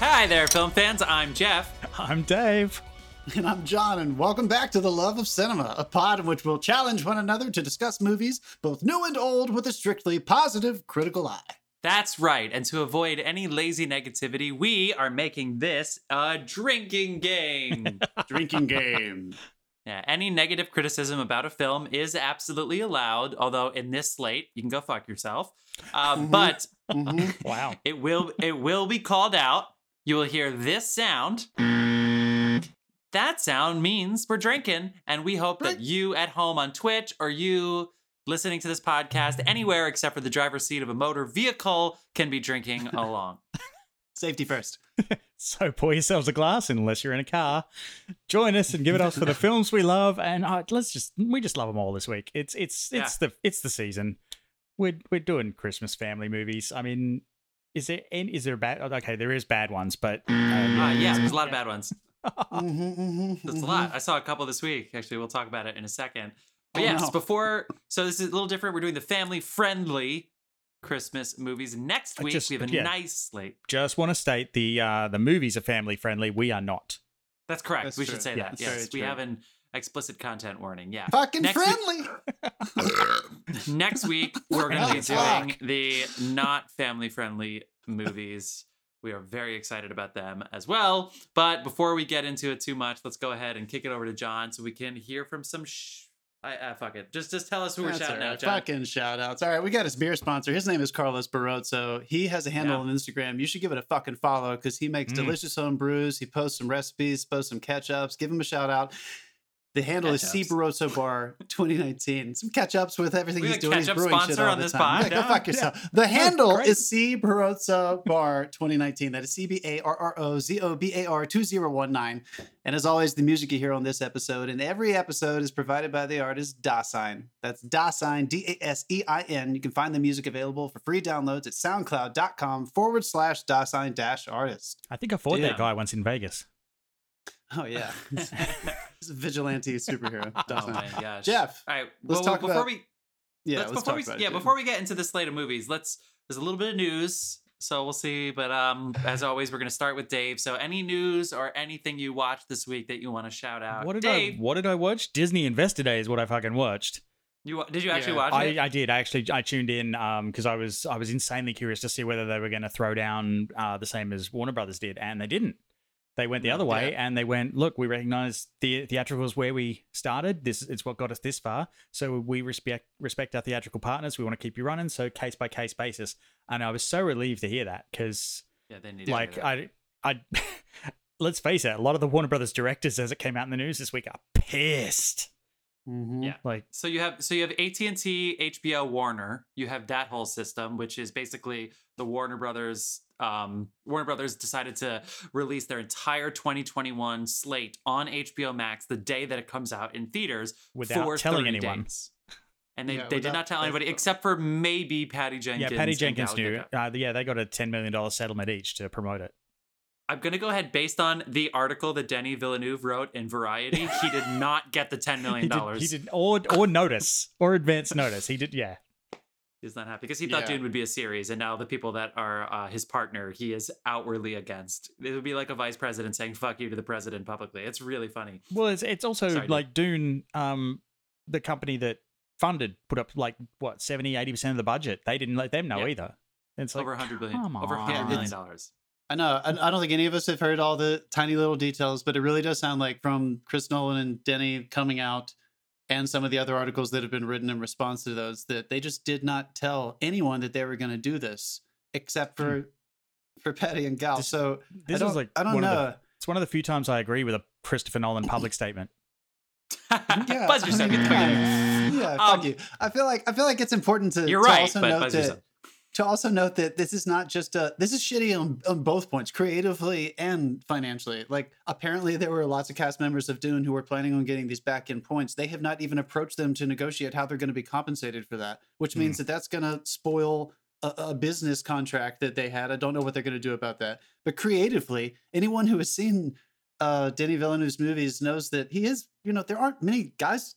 Hi there, film fans. I'm Jeff. I'm Dave. And I'm John, and welcome back to The Love of Cinema, a pod in which we'll challenge one another to discuss movies, both new and old, with a strictly positive critical eye. That's right, and to avoid any lazy negativity, we are making this a drinking game. Drinking game. Yeah, any negative criticism about a film is absolutely allowed, although in this slate, you can go fuck yourself. But wow, it will be called out. You will hear this sound. That sound means we're drinking, and we hope that you at home on Twitch or you listening to this podcast anywhere except for the driver's seat of a motor vehicle can be drinking along. Safety first. So pour yourselves a glass unless you're in a car. Join us and give it us for the films we love, and we just love them all this week. It's the season. We're doing Christmas family movies. I mean, is there bad? Okay, there is bad ones, but yeah, there's a lot of bad ones. That's a lot. I saw a couple this week. Actually, we'll talk about it in a second. But so this is a little different. We're doing the family-friendly Christmas movies next week. We have a nice slate. Just want to state the movies are family-friendly. We are not. That's correct. That's true. Should say that. Yes, we have an explicit content warning. Yeah, fucking next friendly. Next week we're going to be doing the not family-friendly movies. We are very excited about them as well. But before we get into it too much, let's go ahead and kick it over to John so we can hear from some. Fuck it. Just tell us who we're shouting out, John. Fucking shout outs. All right, we got his beer sponsor. His name is Carlos Barozzo. He has a handle on Instagram. You should give it a fucking follow because he makes delicious home brews. He posts some recipes, posts some ketchups. Give him a shout out. The handle is C Barozzo Bar 2019. Some catch-ups with everything he's doing. He's brewing shit all the time. Yeah, go fuck yourself. Yeah. The handle is C Barozzo Bar 2019. That is CBARROZOBAR2019. And as always, the music you hear on this episode and every episode is provided by the artist Dasein. That's Dasein, D-A-S-E-I-N. You can find the music available for free downloads at soundcloud.com/Dasein-artist. I think I fought that guy once in Vegas. Oh, yeah. He's a vigilante superhero. Oh, my gosh. Jeff, all right, let's talk before about... before we get into the slate of movies, there's a little bit of news, so we'll see. But as always, we're going to start with Dave. So any news or anything you watched this week that you want to shout out? What did I watch? Disney Investor Day is what I fucking watched. Did you actually watch it? I did. I tuned in because I was insanely curious to see whether they were going to throw down the same as Warner Brothers did, and they didn't. They went the other way and they went, look, we recognize the theatrical is where we started. It's what got us this far. So we respect our theatrical partners. We want to keep you running. So case by case basis. And I was so relieved to hear that because they need let's face it, a lot of the Warner Brothers directors, as it came out in the news this week, are pissed. Mm-hmm. Yeah. So you have AT&T, HBO, Warner. You have that whole system, which is basically the Warner Brothers. Warner Brothers decided to release their entire 2021 slate on HBO Max the day that it comes out in theaters without telling anyone. And they did not tell anybody except for maybe Patty Jenkins. Yeah, Patty Jenkins knew. They got a $10 million settlement each to promote it. I'm going to go ahead based on the article that Denis Villeneuve wrote in Variety. He did not get the $10 million. He did or notice or advance notice. He did. Yeah. He's not happy because he thought Dune would be a series. And now the people that are his partner, he is outwardly against. It would be like a vice president saying, fuck you to the president publicly. It's really funny. Well, it's also Dune, the company that funded put up 70, 80% of the budget. They didn't let them know either. It's over $100 billion. Over $100 million. I know. I don't think any of us have heard all the tiny little details, but it really does sound like from Chris Nolan and Denis coming out and some of the other articles that have been written in response to those that they just did not tell anyone that they were going to do this except for Patty and Gal. So this is it's one of the few times I agree with a Christopher Nolan public statement. Yeah, buzz yourself. Fuck you. I feel like it's important to. You're right, to also note that this is not just this is shitty on both points, creatively and financially. Like, apparently there were lots of cast members of Dune who were planning on getting these back end points. They have not even approached them to negotiate how they're going to be compensated for that, which means that's going to spoil a business contract that they had. I don't know what they're going to do about that. But creatively, anyone who has seen Denis Villeneuve's movies knows that he is, there aren't many guys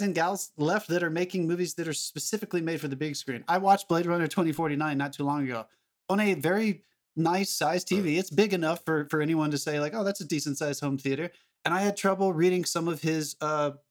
and gals left that are making movies that are specifically made for the big screen. I watched Blade Runner 2049 not too long ago on a very nice size TV. It's big enough for anyone to say like, oh, that's a decent sized home theater. And I had trouble reading some of his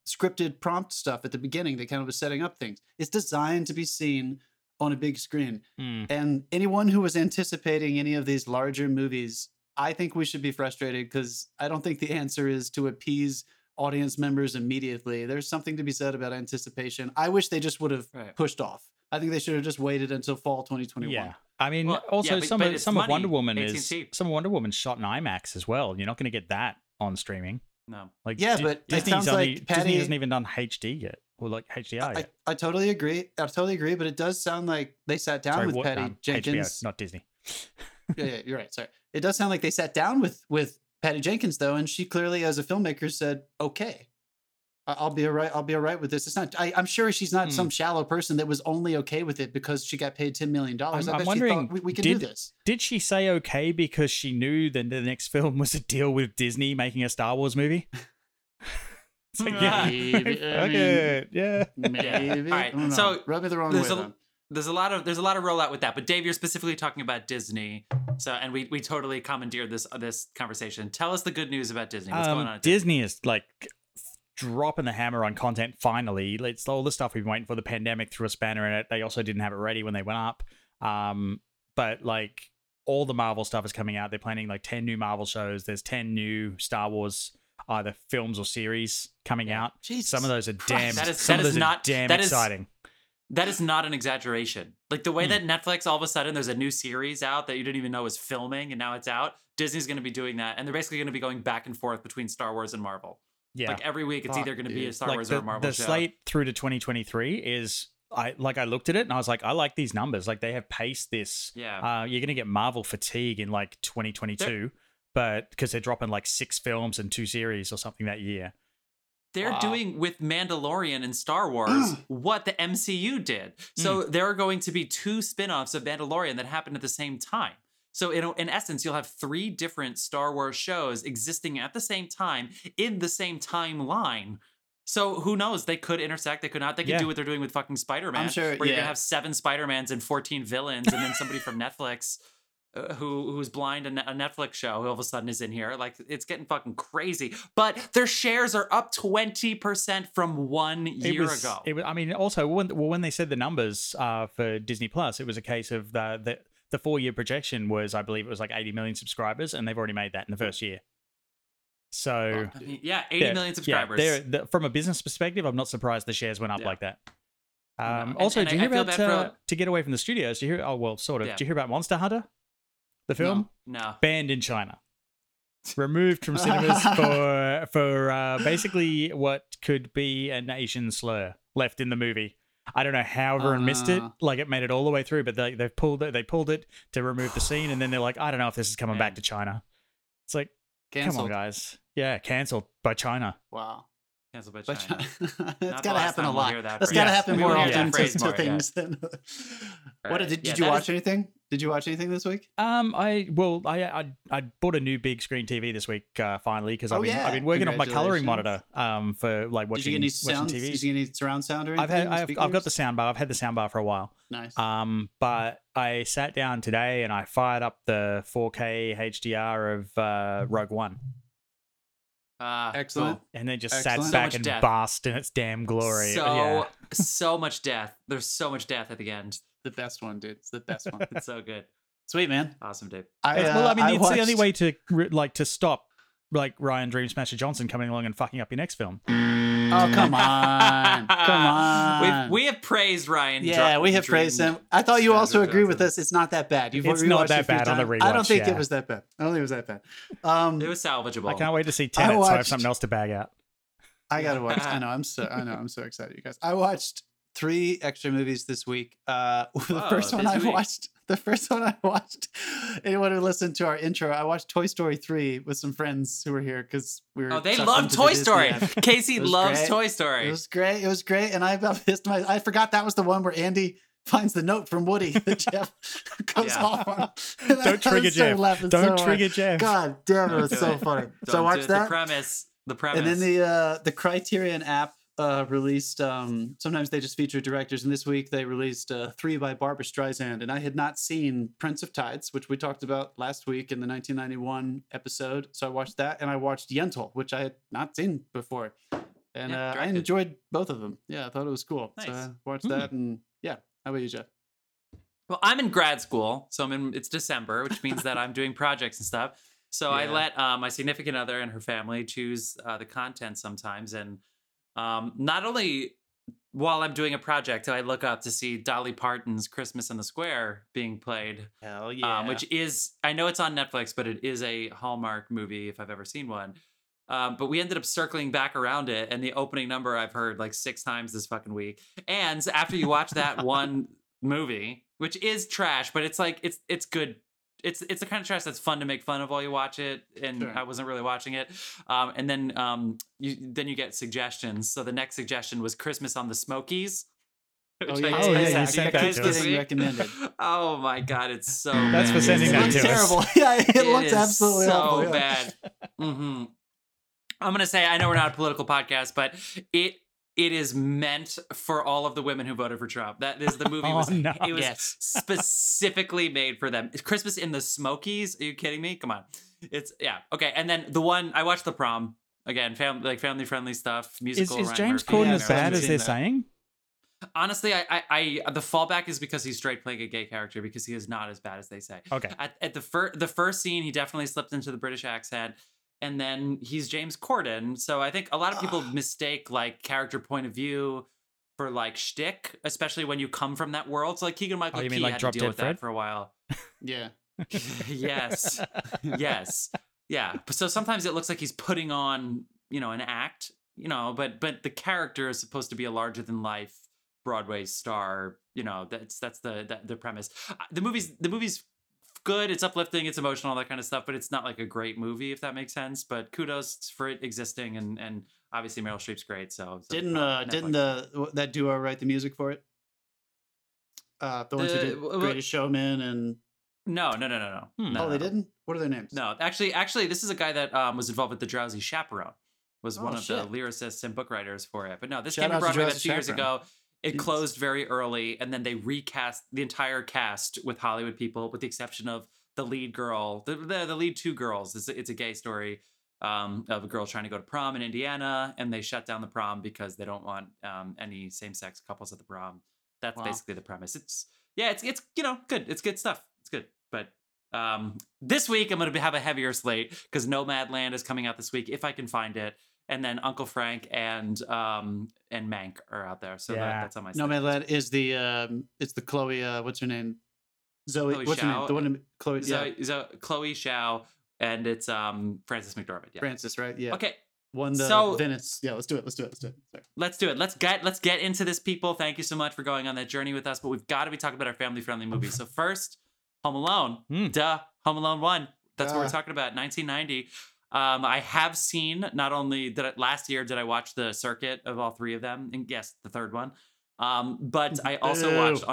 scripted prompt stuff at the beginning that kind of was setting up things. It's designed to be seen on a big screen. And anyone who was anticipating any of these larger movies, I think we should be frustrated because I don't think the answer is to appease audience members immediately. There's something to be said about anticipation. I wish they just would have pushed off. I think they should have just waited until fall 2021. Yeah. I mean, well, also some of Wonder Woman is cheap. Some of Wonder Woman shot in IMAX as well. You're not going to get that on streaming. No. Like, yeah, but Disney's only, like Patty, Disney hasn't even done HD yet, or like HDR. I totally agree. But it does sound like they sat down with Patty Jenkins, HBO, not Disney. yeah, you're right. Sorry. It does sound like they sat down with Patty Jenkins though, and she clearly, as a filmmaker, said, "Okay, I'll be all right with this." It's not. I'm sure she's not some shallow person that was only okay with it because she got paid $10 million. I'm wondering, we can do this. Did she say okay because she knew that the next film was a deal with Disney making a Star Wars movie? It's like, maybe. All right, so rub me the wrong way. There's a lot of rollout with that, but Dave, you're specifically talking about Disney. So, and we totally commandeered this conversation. Tell us the good news about Disney. What's going on at Disney? Disney is like dropping the hammer on content finally. It's all the stuff we've been waiting for. The pandemic threw a spanner in it. They also didn't have it ready when they went up. But like all the Marvel stuff is coming out. They're planning like 10 new Marvel shows. There's 10 new Star Wars either films or series coming out. Jesus. Some of those are damn. That is exciting. That is not an exaggeration. Like the way that Netflix, all of a sudden, there's a new series out that you didn't even know was filming, and now it's out. Disney's going to be doing that, and they're basically going to be going back and forth between Star Wars and Marvel. Yeah, like every week, it's either going to be a Star Wars or a Marvel show. The slate through to 2023 is, I looked at it and I was like, I like these numbers. Like they have paced this. Yeah, you're going to get Marvel fatigue in like 2022, but because they're dropping like 6 films and 2 series or something that year. They're doing with Mandalorian and Star Wars what the MCU did. So there are going to be 2 spin-offs of Mandalorian that happen at the same time. So in essence, you'll have 3 different Star Wars shows existing at the same time in the same timeline. So who knows? They could intersect. They could not. They could do what they're doing with fucking Spider-Man. I'm sure, where you're going to have 7 Spider-Mans and 14 villains and then somebody from Netflix who's blind and a Netflix show all of a sudden is in here. Like, it's getting fucking crazy. But their shares are up 20% from 1 year ago. Also, when they said the numbers for Disney Plus, it was a case of the 4-year projection was, I believe it was like 80 million subscribers, and they've already made that in the first year. So 80 million subscribers. From a business perspective, I'm not surprised the shares went up like that. Do you hear about, to get away from the studios, do you hear about Monster Hunter? The film? No. Banned in China. Removed from cinemas for basically what could be an Asian slur left in the movie. I don't know how everyone missed it. Like, it made it all the way through, but they pulled it to remove the scene, and then they're like, I don't know if this is coming back to China. It's like, canceled. Come on, guys. Yeah, cancelled by China. Wow. Cancelled by China. That's got to happen a lot. That's got to happen more often to things. Did you watch anything? Did you watch anything this week? I bought a new big screen TV this week finally because I've been working on my coloring monitor for like watching TV. Did you get any surround sound or anything? I've got the sound bar. I've had the sound bar for a while. Nice. But I sat down today and I fired up the 4K HDR of Rogue One. Excellent. And then just sat back and basked in its damn glory. So much death. There's so much death at the end. The best one, dude. It's the best one. It's so good. Sweet, man. Awesome, dude. The only way to stop like Ryan Dream Smasher Johnson coming along and fucking up your next film. Oh, come on. We have praised Ryan. Yeah, we have praised him. I thought you also agree with us. It's not that bad. It's not that bad on the rewatch. I don't think it was that bad. It was salvageable. I can't wait to see Tenet, so I have something else to bag out. I gotta watch. I'm so excited, you guys. I watched 3 extra movies this week. The first one I watched, anyone who listened to our intro, I watched Toy Story 3 with some friends who were here because we were. Oh, they love Toy Story. Casey loves Toy Story. It was great. And I about pissed my. I forgot that was the one where Andy finds the note from Woody that Jeff goes off on. Don't trigger Jeff. Don't trigger Jeff. God damn, it was so funny. So I watched that. The premise. And then the Criterion app released, sometimes they just feature directors, and this week they released three by Barbra Streisand, and I had not seen Prince of Tides, which we talked about last week in the 1991 episode, so I watched that, and I watched Yentl, which I had not seen before, and I enjoyed both of them. Yeah, I thought it was cool. Nice. So I watched that, and yeah. How about you, Jeff? Well, I'm in grad school, so it's December, which means that I'm doing projects and stuff, so I let my significant other and her family choose the content sometimes, and not only while I'm doing a project, I look up to see Dolly Parton's Christmas in the Square being played. Hell yeah. Which is, I know it's on Netflix, but it is a Hallmark movie if I've ever seen one. But we ended up circling back around it, and the opening number I've heard like 6 times this fucking week. And after you watch that one movie, which is trash, but it's like, it's good. It's the kind of trash that's fun to make fun of while you watch it, and sure. I wasn't really watching it. And then you get suggestions. So the next suggestion was Christmas on the Smokies. You recommended. Oh my god, it's so that's bad. For sending that to terrible. Us. Yeah, it looks absolutely so awful. Yeah. Bad. Mm-hmm. I'm gonna say, I know we're not a political podcast, but it is meant for all of the women who voted for Trump. That is the movie. It was specifically made for them. It's Christmas in the Smokies. Are you kidding me? Come on. It's okay. And then the one I watched, The Prom, again, family friendly stuff. Musical. Is James Corden as bad as they're saying? Honestly, I the fallback is because he's straight playing a gay character, because he is not as bad as they say. Okay. At the first scene, he definitely slipped into the British accent. And then he's James Corden. So I think a lot of people mistake like character point of view for like shtick, especially when you come from that world. So like Keegan-Michael Key like, had to deal with that for a while. Yeah. Yes. Yeah. So sometimes it looks like he's putting on, an act, but the character is supposed to be a larger than life Broadway star. That's the premise. The movie's good, it's uplifting, it's emotional, all that kind of stuff, but it's not like a great movie, if that makes sense. But kudos for it existing, and obviously Meryl Streep's great. So didn't that duo write the music for it? The ones who did Greatest Showman and no. They didn't. What are their names? No, actually, this is a guy that was involved with The Drowsy Chaperone, was one of the lyricists and book writers for it. But no, this came to Broadway about 2 years ago. It closed very early, and then they recast the entire cast with Hollywood people, with the exception of the lead girl, the lead two girls. It's a gay story of a girl trying to go to prom in Indiana, and they shut down the prom because they don't want any same-sex couples at the prom. That's basically the premise. It's good. It's good stuff. It's good. But this week I'm going to have a heavier slate because Nomadland is coming out this week if I can find it. And then Uncle Frank and Mank are out there, so that's on my side. Nomadland is the it's the Chloe what's her name? Zoe what's her name? The one in Chloe Chloe Zhao, and it's Frances McDormand. Yeah. Frances, right? Yeah. Okay. Won the Venice. Yeah, let's do it. Sorry. Let's do it. Let's get into this, people. Thank you so much for going on that journey with us, but we've got to be talking about our family-friendly movies. So first, Home Alone. Home Alone 1. That's what we're talking about, 1990. I have seen, not only last year did I watch the circuit of all three of them, and yes, the third one, but I also watched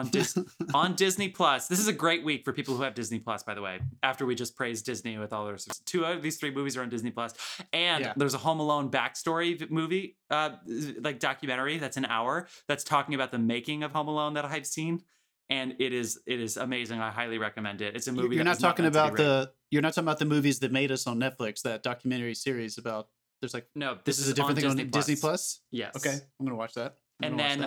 on Disney Plus. This is a great week for people who have Disney Plus, by the way, after we just praised Disney with all their... 2 out of these 3 movies are on Disney Plus, and there's a Home Alone backstory movie, like documentary, that's an hour, that's talking about the making of Home Alone that I've seen. And it is amazing. I highly recommend it. It's a movie. You're not talking about the movies that made us on Netflix. That documentary series about this is a different thing on Disney Plus. Yes. Okay, I'm gonna watch that. And then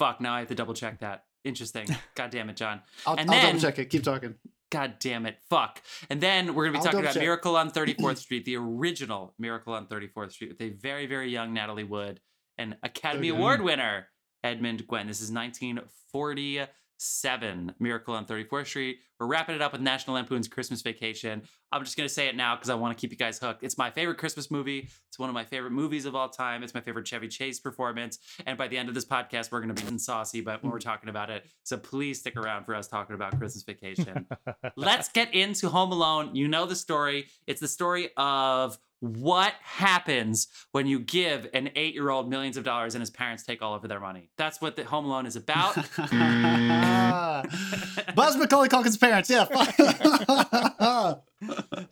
fuck. Now I have to double check that. Interesting. God damn it, John. I'll double check it. Keep talking. God damn it. Fuck. And then we're gonna be talking about Miracle on 34th Street, the original Miracle on 34th Street, with a very very young Natalie Wood, an Academy Award winner, Edmund Gwenn. This is 1947, Miracle on 34th Street. We're wrapping it up with National Lampoon's Christmas Vacation. I'm just going to say it now because I want to keep you guys hooked. It's my favorite Christmas movie. It's one of my favorite movies of all time. It's my favorite Chevy Chase performance. And by the end of this podcast, we're going to be saucy, but when we're talking about it, so please stick around for us talking about Christmas Vacation. Let's get into Home Alone. You know the story. It's the story of what happens when you give an 8-year-old millions of dollars and his parents take all of their money. That's what the Home Alone is about. Buzz Macaulay Culkin's parents,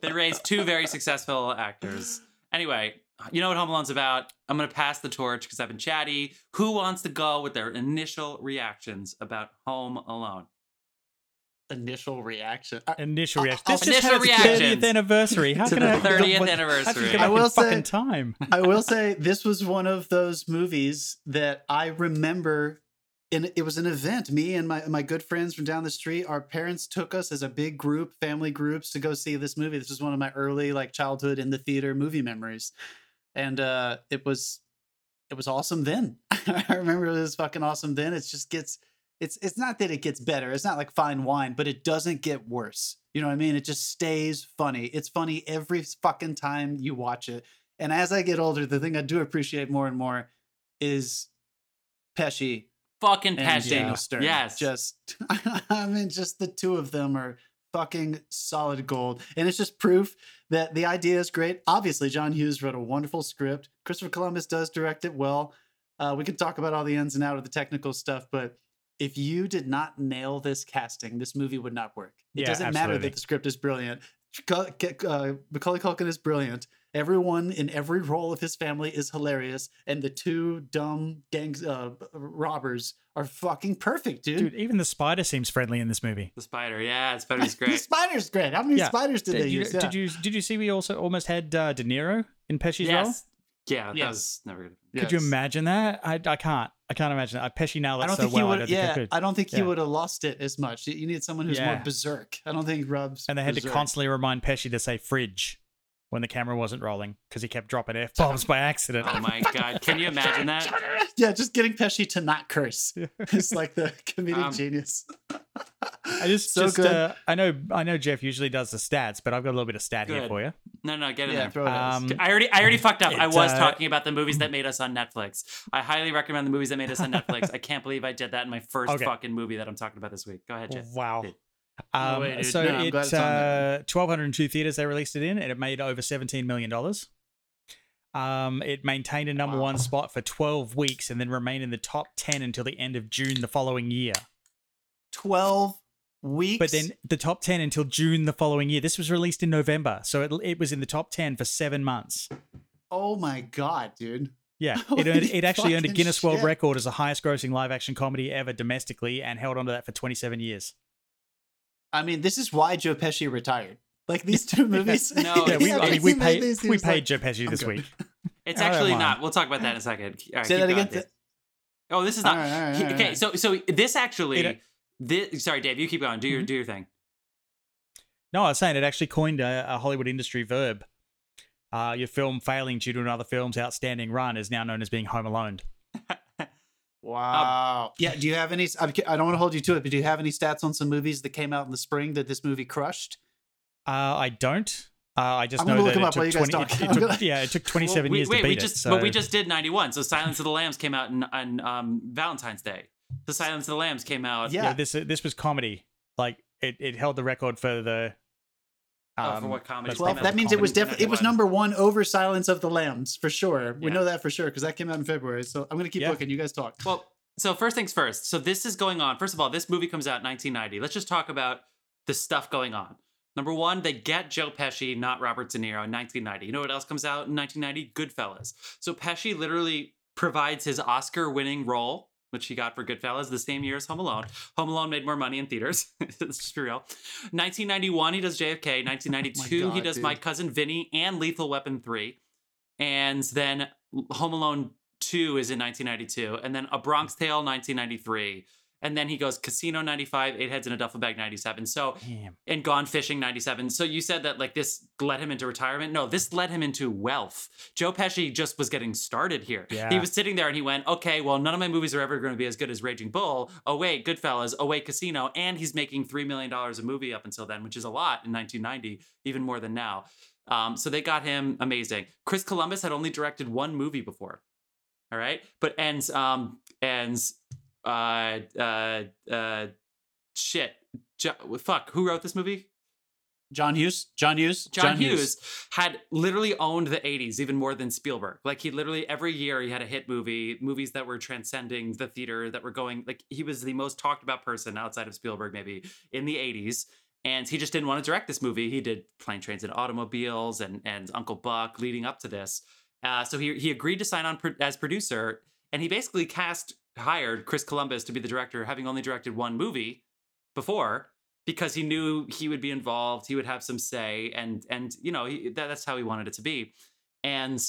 They raised 2 very successful actors. Anyway, you know what Home Alone's about. I'm going to pass the torch because I've been chatty. Who wants to go with their initial reactions about Home Alone? Initial reaction. This just had the 30th anniversary. How can I? 30th anniversary. I will say. Time. I will say this was one of those movies that I remember. And it was an event. Me and my good friends from down the street, our parents took us as a big group, family groups, to go see this movie. This was one of my early childhood in the theater movie memories, and it was awesome then. I remember it was fucking awesome then. It just gets. It's not that it gets better. It's not like fine wine, but it doesn't get worse. You know what I mean? It just stays funny. It's funny every fucking time you watch it. And as I get older, the thing I do appreciate more and more is Pesci. Fucking Pesci. And Daniel Stern. Yes. Just, I mean, just the two of them are fucking solid gold. And it's just proof that the idea is great. Obviously, John Hughes wrote a wonderful script. Christopher Columbus does direct it well. We can talk about all the ins and outs of the technical stuff, but if you did not nail this casting, this movie would not work. It doesn't matter that the script is brilliant. Macaulay Culkin is brilliant. Everyone in every role of his family is hilarious. And the two dumb gang robbers are fucking perfect, dude. Dude, even the spider seems friendly in this movie. The spider, yeah. The spider's great. The spider's great. How many spiders did they use? Yeah. Did you see we also almost had De Niro in Pesci's role? Yeah, that was never good. Could you imagine that? I can't imagine that. Pesci now looks so well. I don't think he would have lost it as much. You need someone who's more berserk. I don't think Rob's. And they had berserk. To constantly remind Pesci to say fridge when the camera wasn't rolling because he kept dropping F-bombs by accident. Oh my God. Can you imagine that? Yeah, just getting Pesci to not curse. It's like the comedic genius. I just, good. I know Jeff usually does the stats, but I've got a little bit of stat here for you. No, get in there. I already fucked up. I was talking about the movies that made us on Netflix. I highly recommend the movies that made us on Netflix. I can't believe I did that in my first fucking movie that I'm talking about this week. Go ahead, Jeff. Wow. It 1,202 theaters they released it in, and it made over $17 million. It maintained a number one spot for 12 weeks and then remained in the top 10 until the end of June the following year. 12 weeks? But then the top 10 until June the following year. This was released in November, so it was in the top 10 for 7 months. Oh my God, dude. Yeah, it actually earned a Guinness World Record as the highest grossing live action comedy ever domestically and held onto that for 27 years. I mean, this is why Joe Pesci retired. Like these two movies. No, we paid Joe Pesci this week. It's actually not. We'll talk about that in a second. All right, say that again. Oh, this is not. All right. Okay, so this actually. Sorry, Dave. You keep going. Do your thing. No, I was saying it actually coined a Hollywood industry verb. Your film failing due to another film's outstanding run is now known as being home alone. Wow. Do you have any? I don't want to hold you to it, but do you have any stats on some movies that came out in the spring that this movie crushed? I don't. I just know that it took 27 years to beat it. But we just did 91. So Silence of the Lambs came out on Valentine's Day. So Silence of the Lambs came out. Yeah, this was comedy. Like it held the record for the. For what comedy? Well, that means it was definitely number one over Silence of the Lambs for sure. We know that for sure because that came out in February. So I'm gonna keep looking. You guys talk. Well, so first things first. So this is going on. First of all, this movie comes out in 1990. Let's just talk about the stuff going on. Number one, they get Joe Pesci, not Robert De Niro, in 1990. You know what else comes out in 1990? Goodfellas. So Pesci literally provides his Oscar-winning role, which he got for Goodfellas the same year as Home Alone. Home Alone made more money in theaters. Let's just be real. 1991, he does JFK. 1992, he does My Cousin Vinny and Lethal Weapon 3. And then Home Alone 2 is in 1992. And then A Bronx Tale, 1993. And then he goes Casino 95, 8 Heads in a Duffel Bag 97. So, and Gone Fishing 97. So you said that this led him into retirement. No, this led him into wealth. Joe Pesci just was getting started here. Yeah. He was sitting there and he went, okay, well, none of my movies are ever going to be as good as Raging Bull. Oh wait, Goodfellas. Oh wait, Casino. And he's making $3 million a movie up until then, which is a lot in 1990, even more than now. So they got him amazing. Chris Columbus had only directed one movie before. All right. But who wrote this movie? John Hughes. John Hughes had literally owned the 80s even more than Spielberg. He literally every year he had a hit movie, movies that were transcending the theater, that were going he was the most talked about person outside of Spielberg maybe in the 80s. And he just didn't want to direct this movie. He did Plane, Trains, and Automobiles and Uncle Buck leading up to this. So he agreed to sign on as producer, and he basically hired Chris Columbus to be the director, having only directed one movie before, because he knew he would be involved, he would have some say, and you know, that's how he wanted it to be. And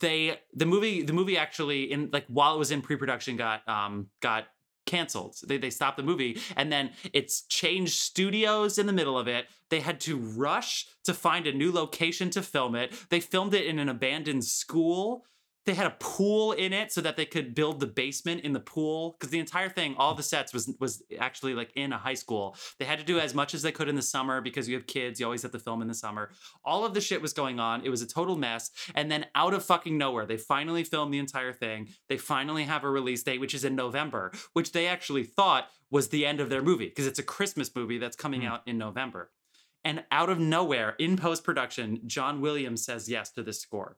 the movie actually, in like while it was in pre-production, got canceled. They stopped the movie, and then it's changed studios in the middle of it. They had to rush to find a new location to film it. They filmed it in an abandoned school. They had a pool in it so that they could build the basement in the pool, because the entire thing, all the sets was actually like in a high school. They had to do as much as they could in the summer because you have kids, you always have to film in the summer. All of the shit was going on. It was a total mess. And then out of fucking nowhere, they finally filmed the entire thing. They finally have a release date, which is in November, which they actually thought was the end of their movie because it's a Christmas movie that's coming out in November. And out of nowhere, in post-production, John Williams says yes to this score.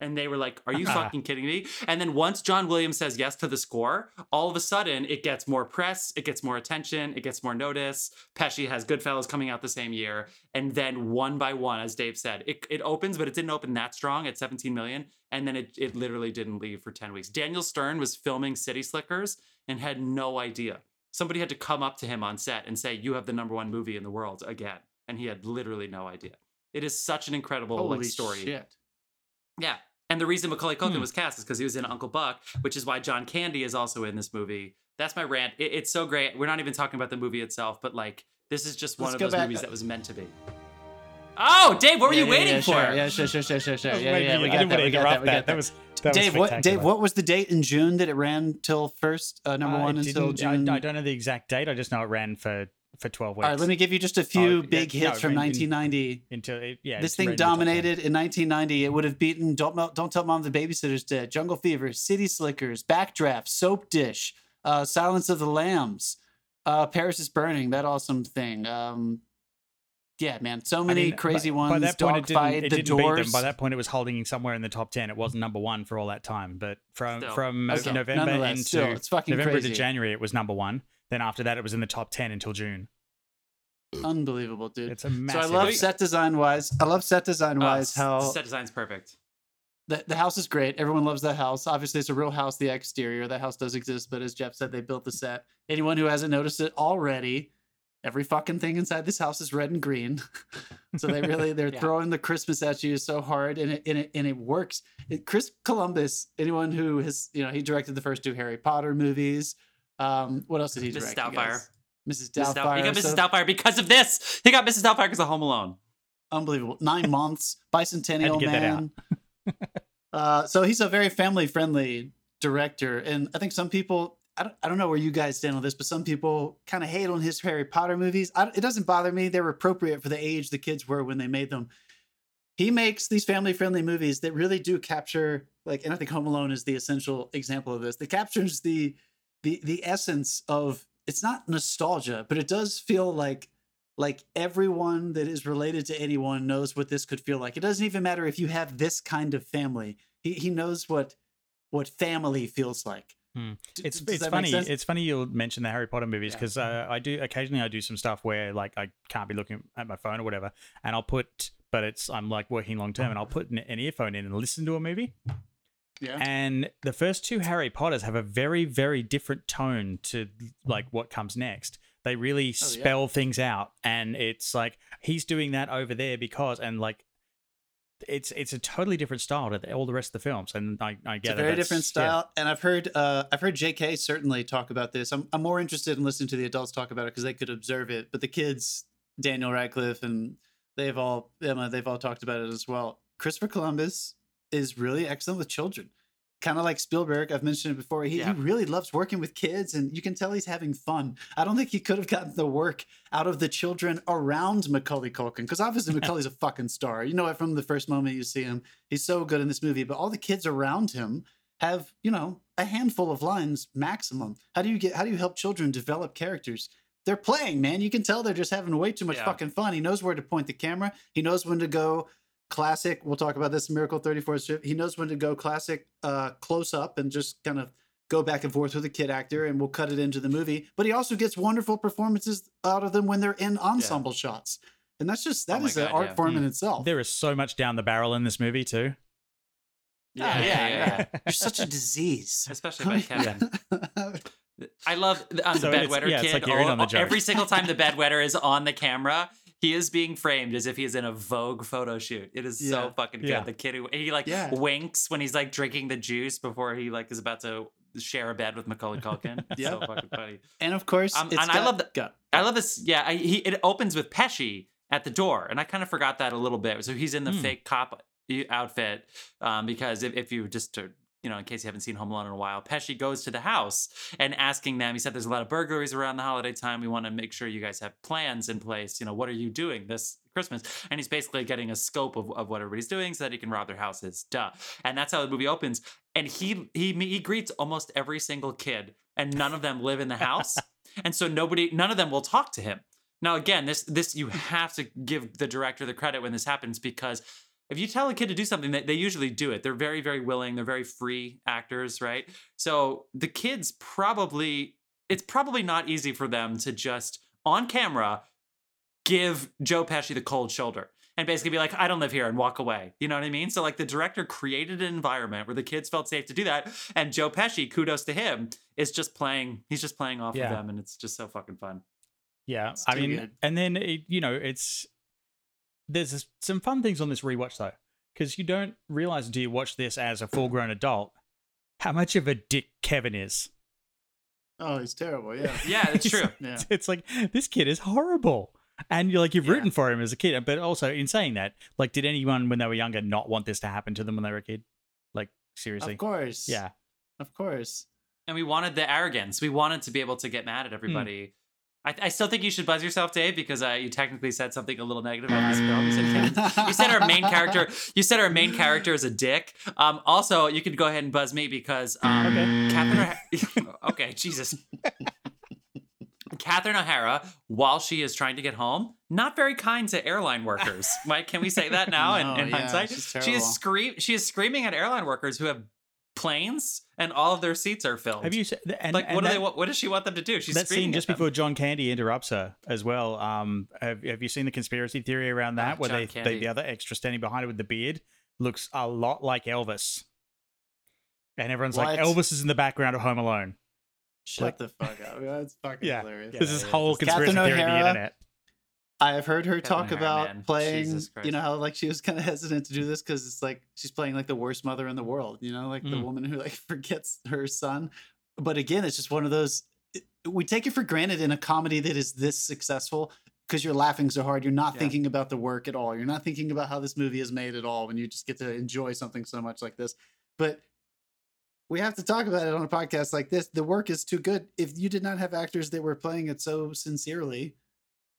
And they were like, are you fucking kidding me? And then once John Williams says yes to the score, all of a sudden it gets more press, it gets more attention, it gets more notice. Pesci has Goodfellas coming out the same year. And then one by one, as Dave said, it opens, but it didn't open that strong at 17 million. And then it literally didn't leave for 10 weeks. Daniel Stern was filming City Slickers and had no idea. Somebody had to come up to him on set and say, you have the number one movie in the world again. And he had literally no idea. It is such an incredible story. Shit. Yeah. And the reason Macaulay Culkin was cast is because he was in Uncle Buck, which is why John Candy is also in this movie. That's my rant. It's so great. We're not even talking about the movie itself, but like, this is just one of those movies that was meant to be. Oh, Dave, what were you waiting for? Sure. We got that. Dave, what was the date in June that it ran till first, number one until June? I don't know the exact date. I just know it ran for 12 weeks. All right, let me give you just a few hits from 1990. This thing dominated in 1990. It would have beaten Don't Tell Mom the Babysitter's Dead, Jungle Fever, City Slickers, Backdraft, Soap Dish, Silence of the Lambs, Paris is Burning, that awesome thing. Yeah, man, so many crazy ones. By that point, it didn't beat them. By that point, it was holding somewhere in the top 10. It wasn't number one for all that time, but from November to January, it was number one. Then after that, it was in the top 10 until June. Unbelievable, dude! It's a massive. So I love set design wise. How set design's perfect. The house is great. Everyone loves that house. Obviously, it's a real house. The exterior, that house does exist, but as Jeff said, they built the set. Anyone who hasn't noticed it already, every fucking thing inside this house is red and green. So they're throwing the Christmas at you so hard, and it works. Chris Columbus, anyone who has he directed the first two Harry Potter movies. What else did he direct? Mrs. Doubtfire. He got Mrs. Doubtfire because of this. He got Mrs. Doubtfire because of Home Alone. Unbelievable. 9 months, Bicentennial Man. So he's a very family-friendly director, and I think some people, I don't know where you guys stand on this, but some people kind of hate on his Harry Potter movies. It doesn't bother me. They were appropriate for the age the kids were when they made them. He makes these family-friendly movies that really do capture, and I think Home Alone is the essential example of this. That captures the essence of, it's not nostalgia, but it does feel like everyone that is related to anyone knows what this could feel like. It doesn't even matter if you have this kind of family. He knows what family feels like. It's funny. It's funny you'll mention the Harry Potter movies because I do occasionally. I do some stuff where I can't be looking at my phone or whatever, and I'll put. But I'm working long term, and I'll put an earphone in and listen to a movie. Yeah. And the first two Harry Potters have a very, very different tone to what comes next. They really spell things out, and it's he's doing that over there because, and it's a totally different style to all the rest of the films. And I get it. It's a very different style. Yeah. And I've heard JK certainly talk about this. I'm more interested in listening to the adults talk about it because they could observe it, but the kids, Daniel Radcliffe, and they've all talked about it as well. Christopher Columbus is really excellent with children, kind of like Spielberg. I've mentioned it before. He really loves working with kids, and you can tell he's having fun. I don't think he could have gotten the work out of the children around Macaulay Culkin, because obviously Macaulay's a fucking star. You know it from the first moment you see him. He's so good in this movie, but all the kids around him have, a handful of lines maximum. How do you help children develop characters? They're playing, man. You can tell they're just having way too much fucking fun. He knows where to point the camera. He knows when to go classic, we'll talk about this, Miracle 34th. He knows when to go classic close up and just kind of go back and forth with a kid actor, and we'll cut it into the movie. But he also gets wonderful performances out of them when they're in ensemble shots. And that's just, that is an art form in itself. There is so much down the barrel in this movie too. Yeah. You're such a disease. Especially by Kevin. I love on the bedwetter kid. It's like you're in on the joke. Every single time the bedwetter is on the camera, he is being framed as if he is in a Vogue photo shoot. It is so fucking good. The kid who he winks when he's like drinking the juice before he like is about to share a bed with Macaulay Culkin. Yeah, so fucking funny. And of course, I love this. Yeah, it opens with Pesci at the door, and I kind of forgot that a little bit. So he's in the fake cop outfit because if you just to, you know, in case you haven't seen Home Alone in a while, Pesci goes to the house and asking them, he said, there's a lot of burglaries around the holiday time. We want to make sure you guys have plans in place. You know, what are you doing this Christmas? And he's basically getting a scope of what everybody's doing so that he can rob their houses. Duh. And that's how the movie opens. And he greets almost every single kid and none of them live in the house. And so none of them will talk to him. Now, again, this you have to give the director the credit when this happens, because if you tell a kid to do something, they usually do it. They're very, very willing. They're very free actors, right? So the kids it's probably not easy for them to just, on camera, give Joe Pesci the cold shoulder and basically be like, I don't live here, and walk away. You know what I mean? So like the director created an environment where the kids felt safe to do that. And Joe Pesci, kudos to him, is just playing off of them. And it's just so fucking fun. Yeah. I mean, good. And then, there's some fun things on this rewatch though, because you don't realize until you watch this as a full-grown adult how much of a dick Kevin is. Oh, he's terrible. Yeah, yeah, that's true. Yeah. It's like this kid is horrible, and you're like you're rooting for him as a kid, but also in saying that, like, did anyone when they were younger not want this to happen to them when they were a kid? Like seriously, of course, yeah, of course. And we wanted the arrogance. We wanted to be able to get mad at everybody. Mm. I still think you should buzz yourself, Dave, because you technically said something a little negative about this film. You said our main character is a dick. Also, you could go ahead and buzz me because Catherine. Okay, Jesus. Catherine O'Hara, while she is trying to get home, not very kind to airline workers. Mike, can we say that now? In hindsight, she is screaming at airline workers who have planes and all of their seats are filled. Have you said what does she want them to do? She's that scene just before John Candy interrupts her as well. Have you seen the conspiracy theory around that where the other extra standing behind her with the beard looks a lot like Elvis, and everyone's like Elvis is in the background of Home Alone. Shut the fuck up! That's fucking hilarious. Yeah, this whole conspiracy theory on the internet. I have heard her talk about playing, you know, how like she was kind of hesitant to do this because it's like she's playing like the worst mother in the world, you know, like the woman who like forgets her son. But again, it's just one of those, we take it for granted in a comedy that is this successful because you're laughing so hard. You're not thinking about the work at all. You're not thinking about how this movie is made at all when you just get to enjoy something so much like this. But we have to talk about it on a podcast like this. The work is too good. If you did not have actors that were playing it so sincerely,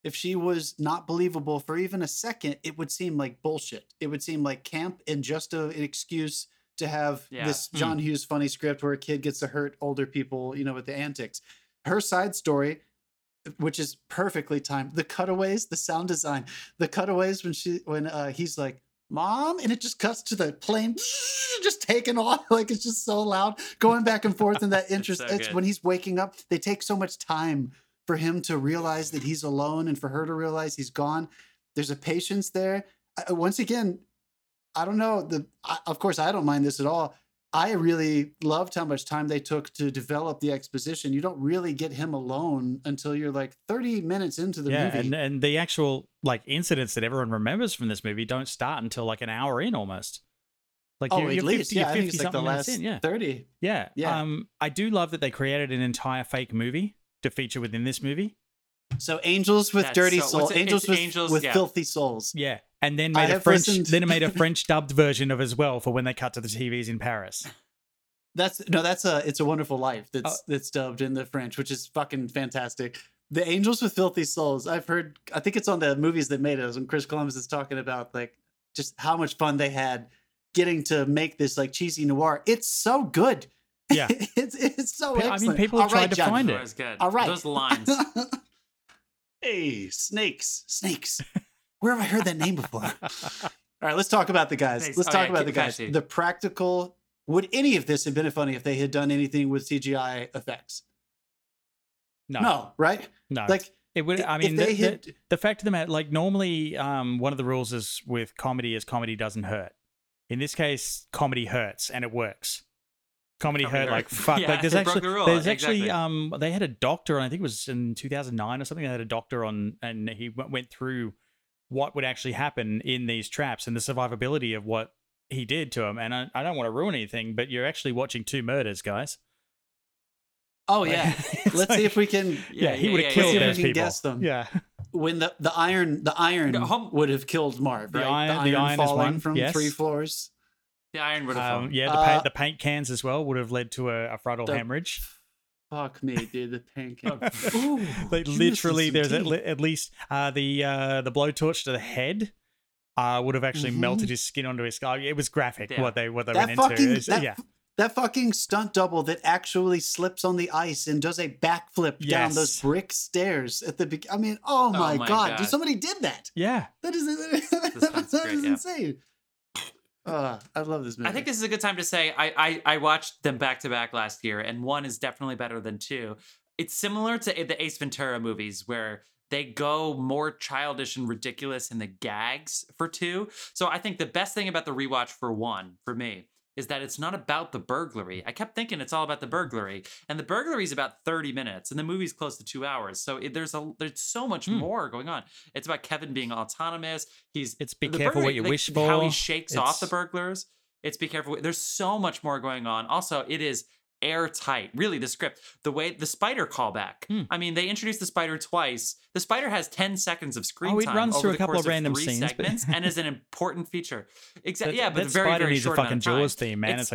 if she was not believable for even a second, it would seem like bullshit. It would seem like camp and just an excuse to have this John Hughes funny script where a kid gets to hurt older people, you know, with the antics. Her side story, which is perfectly timed. The cutaways, the sound design, the cutaways when he's like, Mom, and it just cuts to the plane just taking off, like it's just so loud, going back and forth in that interest. It's when he's waking up, they take so much time for him to realize that he's alone and for her to realize he's gone. There's a patience there. Once again, I don't know. Of course, I don't mind this at all. I really loved how much time they took to develop the exposition. You don't really get him alone until you're like 30 minutes into the movie. And the actual like incidents that everyone remembers from this movie don't start until like an hour in almost. Like at least 50, I think it's like the last 30. Yeah. Yeah. I do love that they created an entire fake movie to feature within this movie. So angels with dirty souls, angels with filthy souls. Yeah. And then made a French dubbed version of as well for when they cut to the TVs in Paris. It's a Wonderful Life that's dubbed in the French, which is fucking fantastic. The angels with filthy souls. I've heard, I think it's on the Movies That Made Us when Chris Columbus is talking about like just how much fun they had getting to make this like cheesy noir. It's so good. Yeah, it's so excellent. I mean, people have tried to find it. Good. All right, those lines. Hey, snakes. Where have I heard that name before? All right, let's talk about the guys. Snakes. Let's talk about the guys. The practical. Would any of this have been funny if they had done anything with CGI effects? No, right? No, like it would. I mean, the fact of the matter, like normally, one of the rules is with comedy doesn't hurt. In this case, comedy hurts and it works. Comedy hurt like fuck. Yeah, like there's actually they had a doctor, and I think it was in 2009 or something. They had a doctor on, and he went through what would actually happen in these traps and the survivability of what he did to him. And I don't want to ruin anything, but you're actually watching two murders, guys. Oh yeah, let's see if we can. Yeah, he would have killed those people. Guess them. Yeah, when the iron would have killed Marv. Right? The iron falling from 3 floors. The iron would have fallen. Yeah, the paint cans as well would have led to a frontal hemorrhage. Fuck me, dude. The paint cans. Ooh, like literally, there's at least the blowtorch to the head. Would have actually melted his skin onto his skull. It was graphic what they went into. That fucking stunt double that actually slips on the ice and does a backflip down those brick stairs at the beginning. I mean, oh my God. Dude, somebody did that. Yeah. That is insane. I love this movie. I think this is a good time to say I watched them back to back last year, and one is definitely better than two. It's similar to the Ace Ventura movies where they go more childish and ridiculous in the gags for two. So I think the best thing about the rewatch for one, for me, is that it's not about the burglary. I kept thinking it's all about the burglary, and the burglary is about 30 minutes and the movie's close to 2 hours. So there's so much more going on. It's about Kevin being autonomous. It's be careful what you wish for. How he shakes off the burglars. It's be careful. There's so much more going on. Also, it is airtight. Really, the script, the way the spider callback. I mean, they introduced the spider twice. The spider has 10 seconds of screen time. It runs through a couple of random scenes, segments, but... and is an important feature. Exactly. Yeah, but that very, very short. That spider needs a fucking Jaws theme, man. It's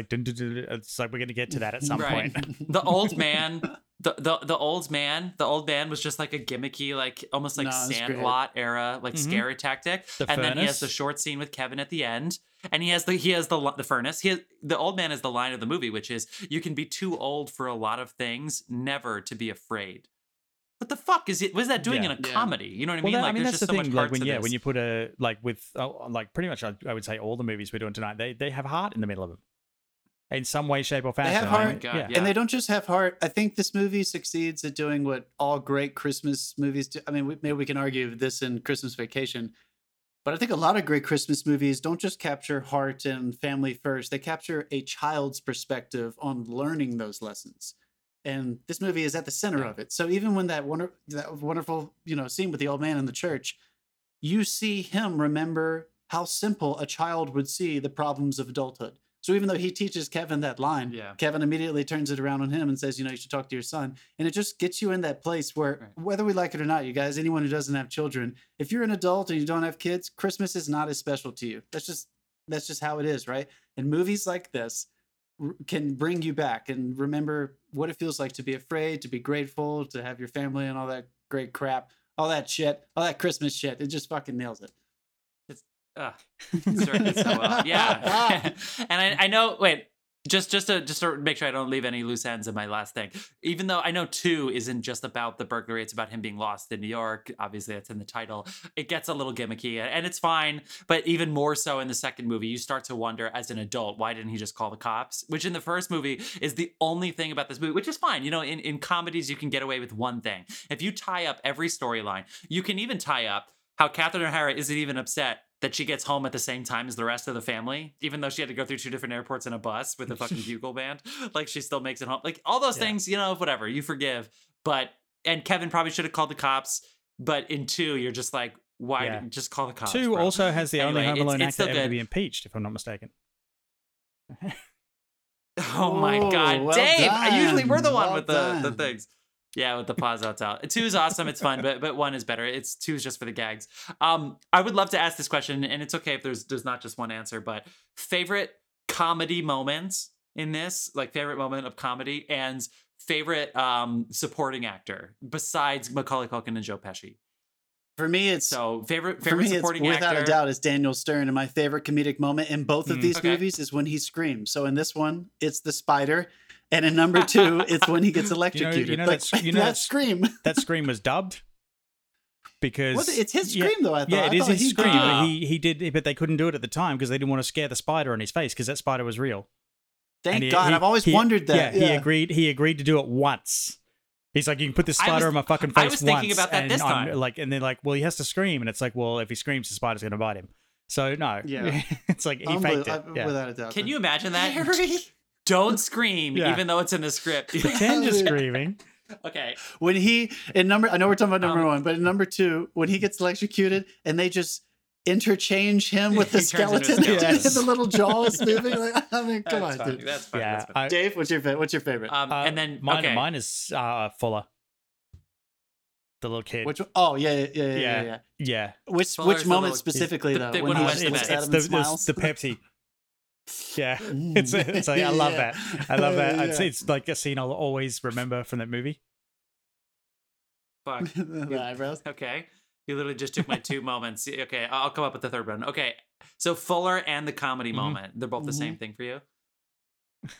like we're gonna get to that at some point. The old man, the old man was just like a gimmicky, like almost like Sandlot era, like scary tactic. Then he has the short scene with Kevin at the end. And he has the furnace. The old man is the line of the movie, which is, you can be too old for a lot of things, never to be afraid. What the fuck is it? What is that doing in a comedy? You know what I mean? There's just so much heart to this. Yeah, when you put pretty much, I would say all the movies we're doing tonight, they have heart in the middle of them, in some way, shape, or fashion. They have heart, and they don't just have heart. I think this movie succeeds at doing what all great Christmas movies do. I mean, maybe we can argue this in Christmas Vacation. But I think a lot of great Christmas movies don't just capture heart and family first. They capture a child's perspective on learning those lessons. And this movie is at the center of it. So even when that wonderful, scene with the old man in the church, you see him remember how simple a child would see the problems of adulthood. So even though he teaches Kevin that line, Kevin immediately turns it around on him and says, you should talk to your son. And it just gets you in that place where, whether we like it or not, you guys, anyone who doesn't have children, if you're an adult and you don't have kids, Christmas is not as special to you. That's just how it is, right? And movies like this can bring you back and remember what it feels like to be afraid, to be grateful, to have your family and all that great crap, all that shit, all that Christmas shit. It just fucking nails it. So well. Yeah. And I know, wait, just to make sure I don't leave any loose ends in my last thing, even though I know two isn't just about the burglary, it's about him being lost in New York. Obviously that's in the title. It gets a little gimmicky and it's fine, but even more so in the second movie, you start to wonder as an adult, why didn't he just call the cops? Which in the first movie is the only thing about this movie, which is fine. In comedies, you can get away with one thing. If you tie up every storyline, you can even tie up how Catherine O'Hara isn't even upset that she gets home at the same time as the rest of the family, even though she had to go through 2 different airports in a bus with a fucking bugle band. Like, she still makes it home. Like, all those things, whatever, you forgive. And Kevin probably should have called the cops, but in 2, you're just like, why didn't just call the cops? 2 also has the only Home Alone actor ever to be impeached, if I'm not mistaken. Oh my God, well Dave! Done. Usually we're the one with the things. Yeah, with the pause outs out. 2 is awesome. It's fun, but 1 is better. 2 is just for the gags. I would love to ask this question, and it's okay if there's not just one answer, but favorite comedy moments in this, like favorite moment of comedy, and favorite supporting actor besides Macaulay Culkin and Joe Pesci. For me, it's without a doubt is Daniel Stern, and my favorite comedic moment in both of these movies is when he screams. So in this one, it's the spider. And in number 2, it's when he gets electrocuted. That scream. That scream was dubbed because it's his scream, though. I thought it is his scream. He did, but they couldn't do it at the time because they didn't want to scare the spider on his face because that spider was real. Thank God, I've always wondered that. Yeah, He agreed to do it once. He's like, you can put this spider on my fucking face once. I was thinking about that this time. And they're like, well, he has to scream, and it's like, well, if he screams, the spider's going to bite him. So no, yeah, it's like he faked it. Without a doubt. Can you imagine that? Harry? Don't scream, even though it's in the script. Pretend you're screaming. Okay. When he in number, I know we're talking about number one, but in number two, when he gets electrocuted and they just interchange him with the skeleton, and the little jaws moving. Like, I mean, come on, dude. That's fine. Yeah, that's fine. Dave, what's your favorite? And then mine is Fuller. The little kid. Which, yeah. Which moment specifically though? When he just looks at him and smiles. The Pepsi. Yeah, it's like, I love that. Yeah. It's like a scene I'll always remember from that movie. Fuck. The eyebrows. Okay, you literally just took my two moments. Okay, I'll come up with the third one. Okay, so Fuller and the comedy moment, they're both the same thing for you.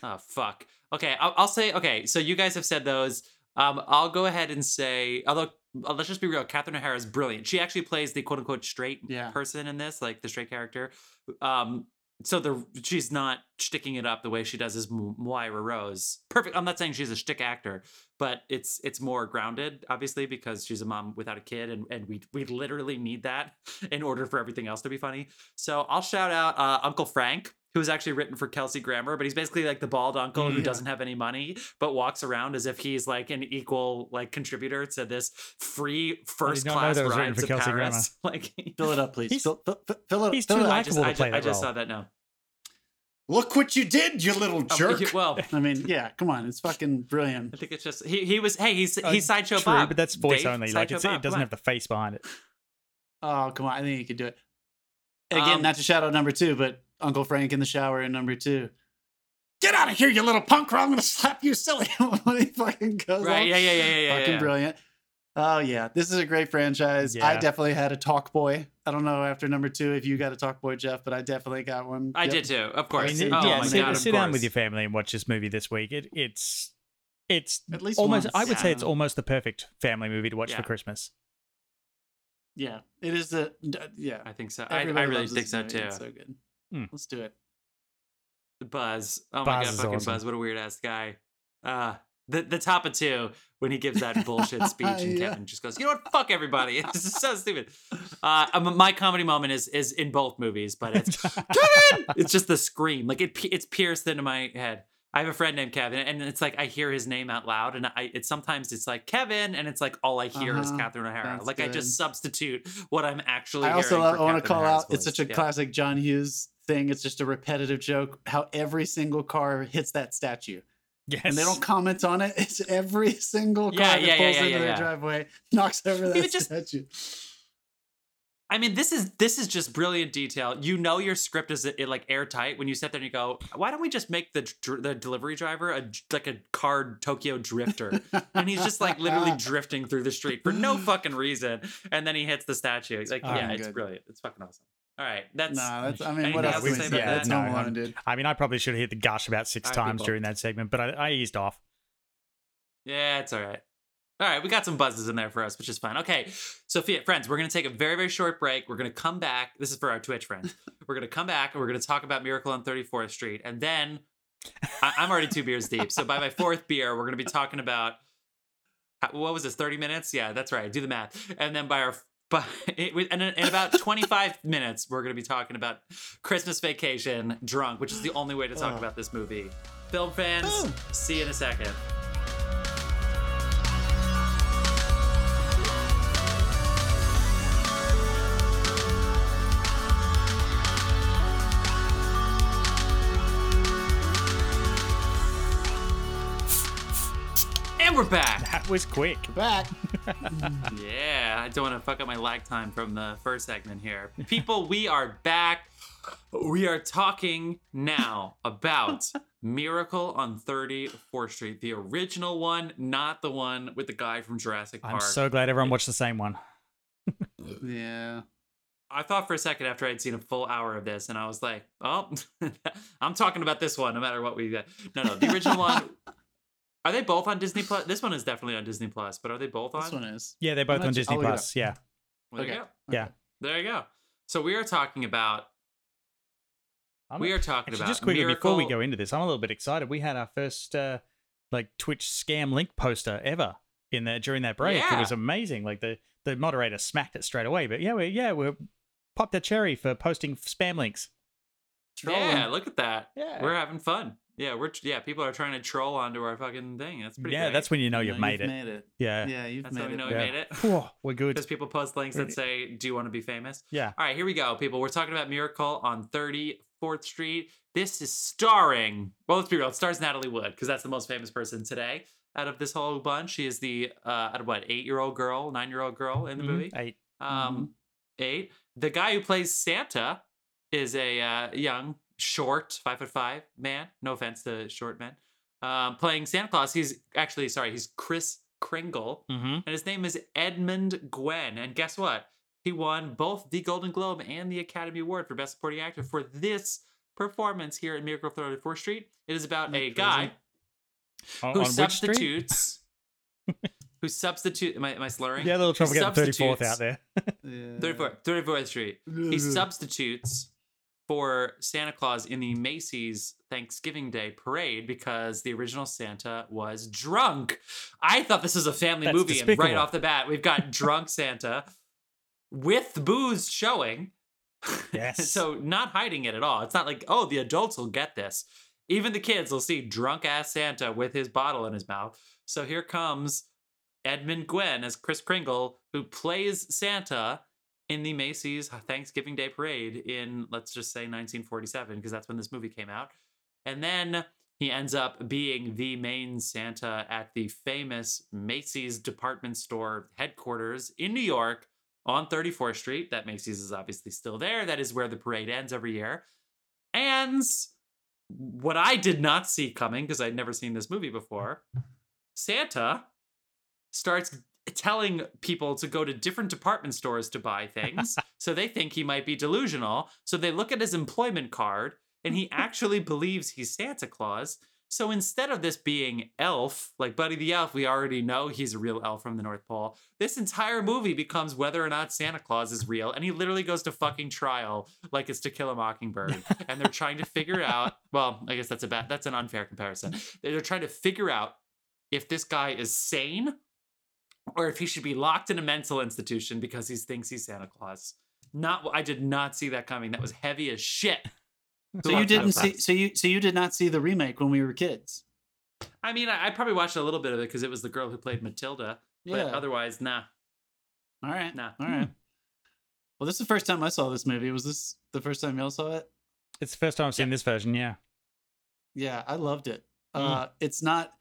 Oh fuck. Okay, I'll say. Okay, so you guys have said those. I'll go ahead and say, although let's just be real, Catherine O'Hara is brilliant. She actually plays the quote unquote straight person in this, like the straight character. So she's not sticking it up the way she does as Moira Rose. Perfect. I'm not saying she's a shtick actor, but it's more grounded, obviously, because she's a mom without a kid, and we literally need that in order for everything else to be funny. So I'll shout out Uncle Frank, who's actually written for Kelsey Grammer, but he's basically like the bald uncle who doesn't have any money, but walks around as if he's like an equal like contributor to this free first class ride to Paris. Like, fill it up, please. Fill it up. He's too likable to play that role. I just saw that now. Look what you did, you little jerk. Well, I mean, yeah, come on. It's fucking brilliant. I think it's just, he was, hey, he's Sideshow Bob. But that's voice only. Like it doesn't have the face behind it. Oh, come on. I think you could do it. Again, not to shout out number two, but Uncle Frank in the shower in number two. Get out of here, you little punk! Or I'm gonna slap you, silly. When he fucking goes right, on. Yeah. Fucking brilliant. Oh yeah, this is a great franchise. Yeah. I definitely had a talk boy. I don't know after number two if you got a talk boy, Jeff, but I definitely got one. I did too, of course. I mean, sit down with your family and watch this movie this week. It's at least almost. Once. I would say it's almost the perfect family movie to watch for Christmas. Yeah, it is the. I think so. I really think so too. It's so good. Let's do it. Buzz. Oh my god, fucking awesome. Buzz. What a weird ass guy. The top of two when he gives that bullshit speech and Kevin just goes, you know what? Fuck everybody. This is so stupid. My comedy moment is in both movies, but it's Kevin! It's just the scream. Like it's pierced into my head. I have a friend named Kevin, and it's like I hear his name out loud, and sometimes it's like Kevin, and it's like all I hear is Catherine O'Hara. Like good. I just substitute what I'm actually. I also want to call O'Hara's out. Voice. It's such a classic John Hughes thing. It's just a repetitive joke how every single car hits that statue. Yes. And they don't comment on it. It's every single car that pulls into their driveway, knocks over that statue. I mean, this is just brilliant detail. You know your script is like airtight when you sit there and you go, why don't we just make the delivery driver like a card Tokyo drifter? And he's just like literally drifting through the street for no fucking reason. And then he hits the statue. He's like, it's brilliant. It's fucking awesome. All right. What else we say about that? I mean, I probably should have hit the gush about six times during that segment, but I eased off. Yeah, it's all right. All right, we got some buzzes in there for us, which is fun. Okay, so friends, we're going to take a very, very short break. We're going to come back. This is for our Twitch friends. We're going to come back, and we're going to talk about Miracle on 34th Street. And then I'm already two beers deep. So by my fourth beer, we're going to be talking about, what was this, 30 minutes? Yeah, that's right. Do the math. And then in about 25 minutes, we're going to be talking about Christmas Vacation drunk, which is the only way to talk about this movie. Film fans, see you in a second. We're back. That was quick. Back. I don't want to fuck up my lag time from the first segment here. People, we are back. We are talking now about Miracle on 34th Street, the original one, not the one with the guy from Jurassic Park. I'm so glad everyone watched the same one. Yeah. I thought for a second after I'd seen a full hour of this, and I was like, oh, I'm talking about this one no matter what we get. No, the original one. Are they both on Disney Plus? This one is definitely on Disney Plus, but are they both on? This one is. Yeah, they're both on Disney Plus. Yeah. Well, there you go. Yeah. There you go. So we are talking about. Just quickly before we go into this, I'm a little bit excited. We had our first Twitch scam link poster ever in there during that break. Yeah. It was amazing. Like the moderator smacked it straight away. But yeah, we're popped a cherry for posting spam links. Trolling. Yeah, look at that. Yeah. We're having fun. Yeah, people are trying to troll onto our fucking thing. That's pretty. Yeah, great. That's when you know you've made it. Yeah, yeah, that's how we know we made it. We're good because people post links that say, "Do you want to be famous?" Yeah. All right, here we go, people. We're talking about Miracle on 34th Street. This is starring. Well, let's be real. It stars Natalie Wood because that's the most famous person today out of this whole bunch. She is the out of what 9-year-old girl in the movie. Eight. The guy who plays Santa is a young. Short, 5'5" man. No offense to short men. Playing Santa Claus. He's Kris Kringle, and his name is Edmund Gwenn. And guess what? He won both the Golden Globe and the Academy Award for Best Supporting Actor for this performance here at Miracle on 34th Street. It is about a guy who substitutes. Who substitutes? Am I slurring? Yeah, a little trouble getting 34th out there. 34th Street. He substitutes for Santa Claus in the Macy's Thanksgiving Day parade because the original Santa was drunk. I thought this was a family movie, despicable. And right off the bat, we've got drunk Santa with booze showing. Yes. So not hiding it at all. It's not like, oh, the adults will get this. Even the kids will see drunk ass Santa with his bottle in his mouth. So here comes Edmund Gwenn as Kris Kringle, who plays Santa in the Macy's Thanksgiving Day parade in, let's just say, 1947, because that's when this movie came out. And then he ends up being the main Santa at the famous Macy's department store headquarters in New York on 34th Street. That Macy's is obviously still there. That is where the parade ends every year. And what I did not see coming, because I'd never seen this movie before, Santa starts telling people to go to different department stores to buy things. So they think he might be delusional. So they look at his employment card and he actually believes he's Santa Claus. So instead of this being Elf, like Buddy the Elf, we already know he's a real elf from the North Pole. This entire movie becomes whether or not Santa Claus is real. And he literally goes to fucking trial like it's To Kill a Mockingbird. And they're trying to figure out, well, I guess that's an unfair comparison. They're trying to figure out if this guy is sane or if he should be locked in a mental institution because he thinks he's Santa Claus. I did not see that coming. That was heavy as shit. So you did not see the remake when we were kids. I mean, I probably watched a little bit of it because it was the girl who played Matilda. Yeah. But otherwise, nah. All right. Well, this is the first time I saw this movie. Was this the first time y'all saw it? It's the first time I've seen this version. Yeah. Yeah, I loved it. It's not.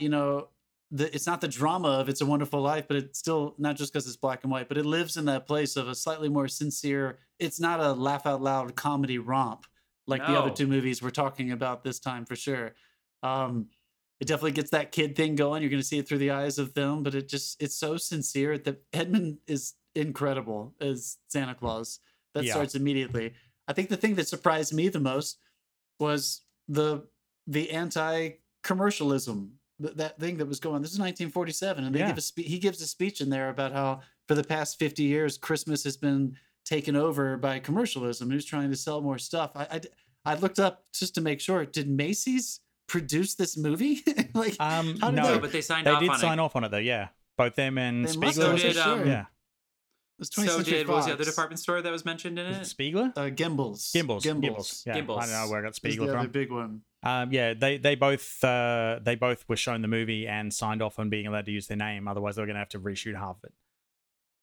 You know. It's not the drama of It's a Wonderful Life, but it's still not just because it's black and white, but it lives in that place of a slightly more sincere. It's not a laugh out loud comedy romp like the other two movies we're talking about this time for sure. It definitely gets that kid thing going. You're going to see it through the eyes of them, but it's so sincere that Edmund is incredible as Santa Claus. That starts immediately. I think the thing that surprised me the most was the anti-commercialism. That thing that was going on. This is 1947, and they he gives a speech in there about how for the past 50 years Christmas has been taken over by commercialism. Who's trying to sell more stuff? I looked up just to make sure. Did Macy's produce this movie? But they signed. They did sign off on it though. Yeah, both them and Spiegler. What was the other department store that was mentioned in it? Spiegler? Gimbels. Yeah. Gimbels. I don't know where I got Spiegler from. The big one. They both were shown the movie and signed off on being allowed to use their name. Otherwise, they were going to have to reshoot half of it.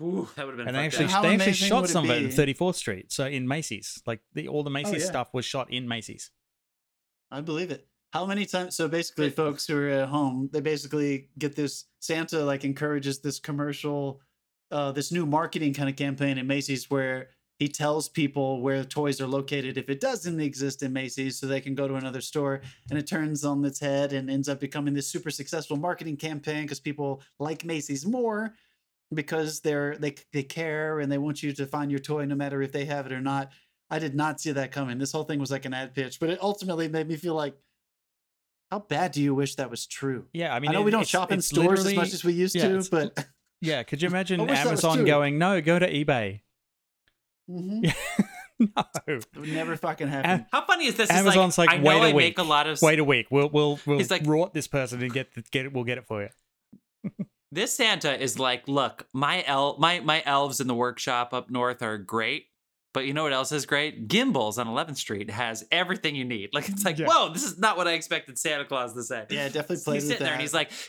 Ooh, that would have been. And they actually shot some of it in 34th Street, so in Macy's. Like all the Macy's stuff was shot in Macy's. I believe it. How many times? So basically, folks who are at home, they basically get this. Santa encourages this commercial, this new marketing kind of campaign in Macy's where he tells people where toys are located if it doesn't exist in Macy's so they can go to another store, and it turns on its head and ends up becoming this super successful marketing campaign because people like Macy's more because they care and they want you to find your toy no matter if they have it or not. I did not see that coming. This whole thing was like an ad pitch, but it ultimately made me feel like, how bad do you wish that was true? Yeah, I mean, I know we don't shop in stores as much as we used to, but... Yeah, could you imagine Amazon going, no, go to eBay? No, it would never fucking happen. How funny is this? Amazon's like wait a week. Wait a week. We'll rot this person and get it. We'll get it for you. This Santa is like, look, my elves in the workshop up north are great, But you know what else is great? Gimbels on 11th Street has everything you need. Like, it's like, yeah. Whoa, this is not what I expected Santa Claus to say. Yeah, it definitely plays with that. He's sitting there and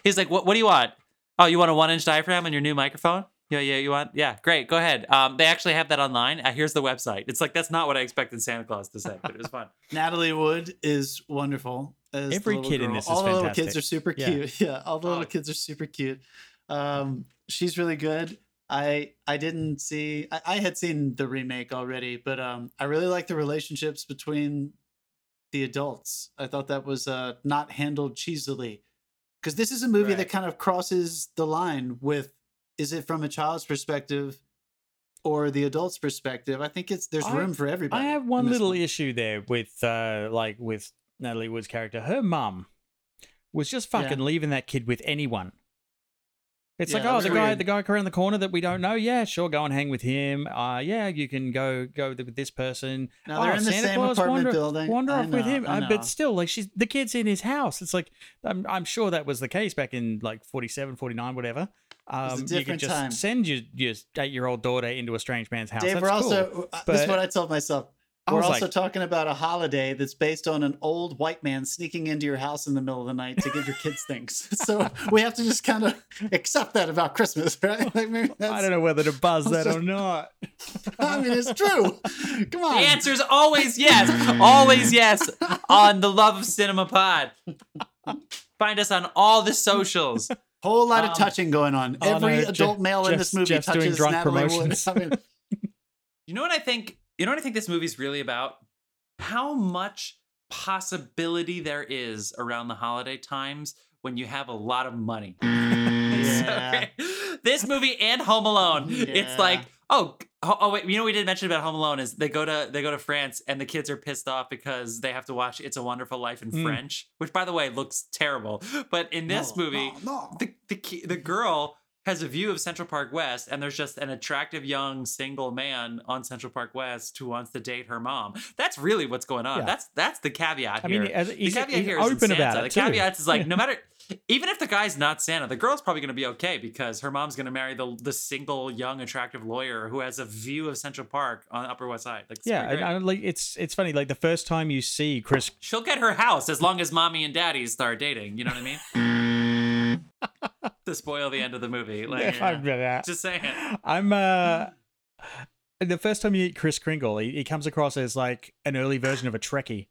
he's like, what do you want? Oh, you want a 1-inch diaphragm on your new microphone? Yeah, you want? Yeah, great. Go ahead. They actually have that online. Here's the website. It's like, that's not what I expected Santa Claus to say, but it was fun. Natalie Wood is wonderful. Every kid girl. In this all is fantastic. All the little kids are super cute. Yeah, all the little kids are super cute. She's really good. I had seen the remake already, but I really like the relationships between the adults. I thought that was not handled cheesily. Because this is a movie that kind of crosses the line with, is it from a child's perspective or the adult's perspective? I think there's room for everybody. I have one little issue there with Natalie Wood's character. Her mum was just fucking leaving that kid with anyone. It's like, oh, the guy around the corner that we don't know. Yeah, sure, go and hang with him. Yeah, you can go with this person. No, they're in the same apartment building. Wander off with him, but still, like, the kid's in his house. It's like, I'm sure that was the case back in like 47, 49, whatever. You could just send your 8-year-old daughter into a strange man's house. Dave, that's cool. This is what I told myself. We're also talking about a holiday that's based on an old white man sneaking into your house in the middle of the night to give your kids things. So we have to just kind of accept that about Christmas, right? Like, maybe I don't know whether to buzz that or not. I mean, it's true. Come on. The answer is always yes. Always yes on the Love of Cinema Pod. Find us on all the socials. Whole lot of touching going on. Every adult male in this movie touches doing drunk Natalie Wood. I mean, you know what I think? You know what I think this movie's really about? How much possibility there is around the holiday times when you have a lot of money. Yeah. So, this movie and Home Alone, it's like, oh wait, you know what we did mention about Home Alone is they go to France and the kids are pissed off because they have to watch It's a Wonderful Life in French, which, by the way, looks terrible. But in this movie, the girl has a view of Central Park West, and there's just an attractive young single man on Central Park West who wants to date her mom. That's really what's going on. Yeah. That's the caveat here. I mean, the caveat is like, no matter, even if the guy's not Santa, the girl's probably going to be okay because her mom's going to marry the single young attractive lawyer who has a view of Central Park on the Upper West Side. Like, it's funny. Like, the first time you see Chris, she'll get her house as long as mommy and daddy start dating. You know what I mean? To spoil the end of the movie, like, just saying. I'm the first time you eat Chris Kringle, he comes across as like an early version of a Trekkie.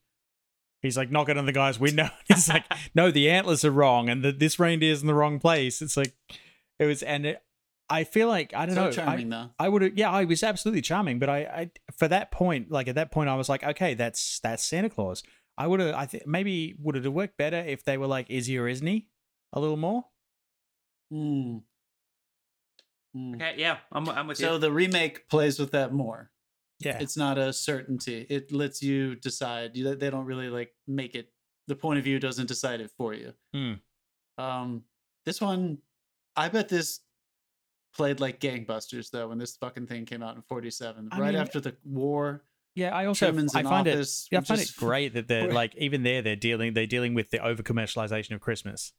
He's like knocking on the guy's window. He's like, "No, the antlers are wrong, and this reindeer's in the wrong place." It's like I feel like I don't know. Charming, I would, I was absolutely charming, but I for that point, like at that point, I was like, okay, that's Santa Claus. I think maybe would it have worked better if they were like, "Is he or isn't he?" a little more. Okay, yeah, I'm with you. So the remake plays with that more. Yeah, it's not a certainty. It lets you decide. They don't really like make it. The point of view doesn't decide it for you. This one, I bet this played like gangbusters though when this fucking thing came out in 47, after the war. Yeah, I find it great that they're like, even there they're dealing with the over commercialization of Christmas.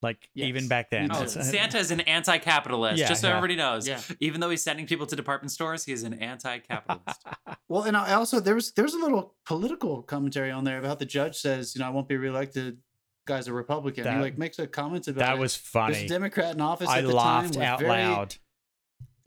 Like, even back then. Oh, Santa's an anti-capitalist, just so everybody knows. Yeah. Even though he's sending people to department stores, he is an anti-capitalist. Well, and I also, there's a little political commentary on there about the judge says, you know, I won't be reelected. Guy's a Republican. He like makes a comment about that was funny. There's a Democrat in office at the time. I laughed out loud.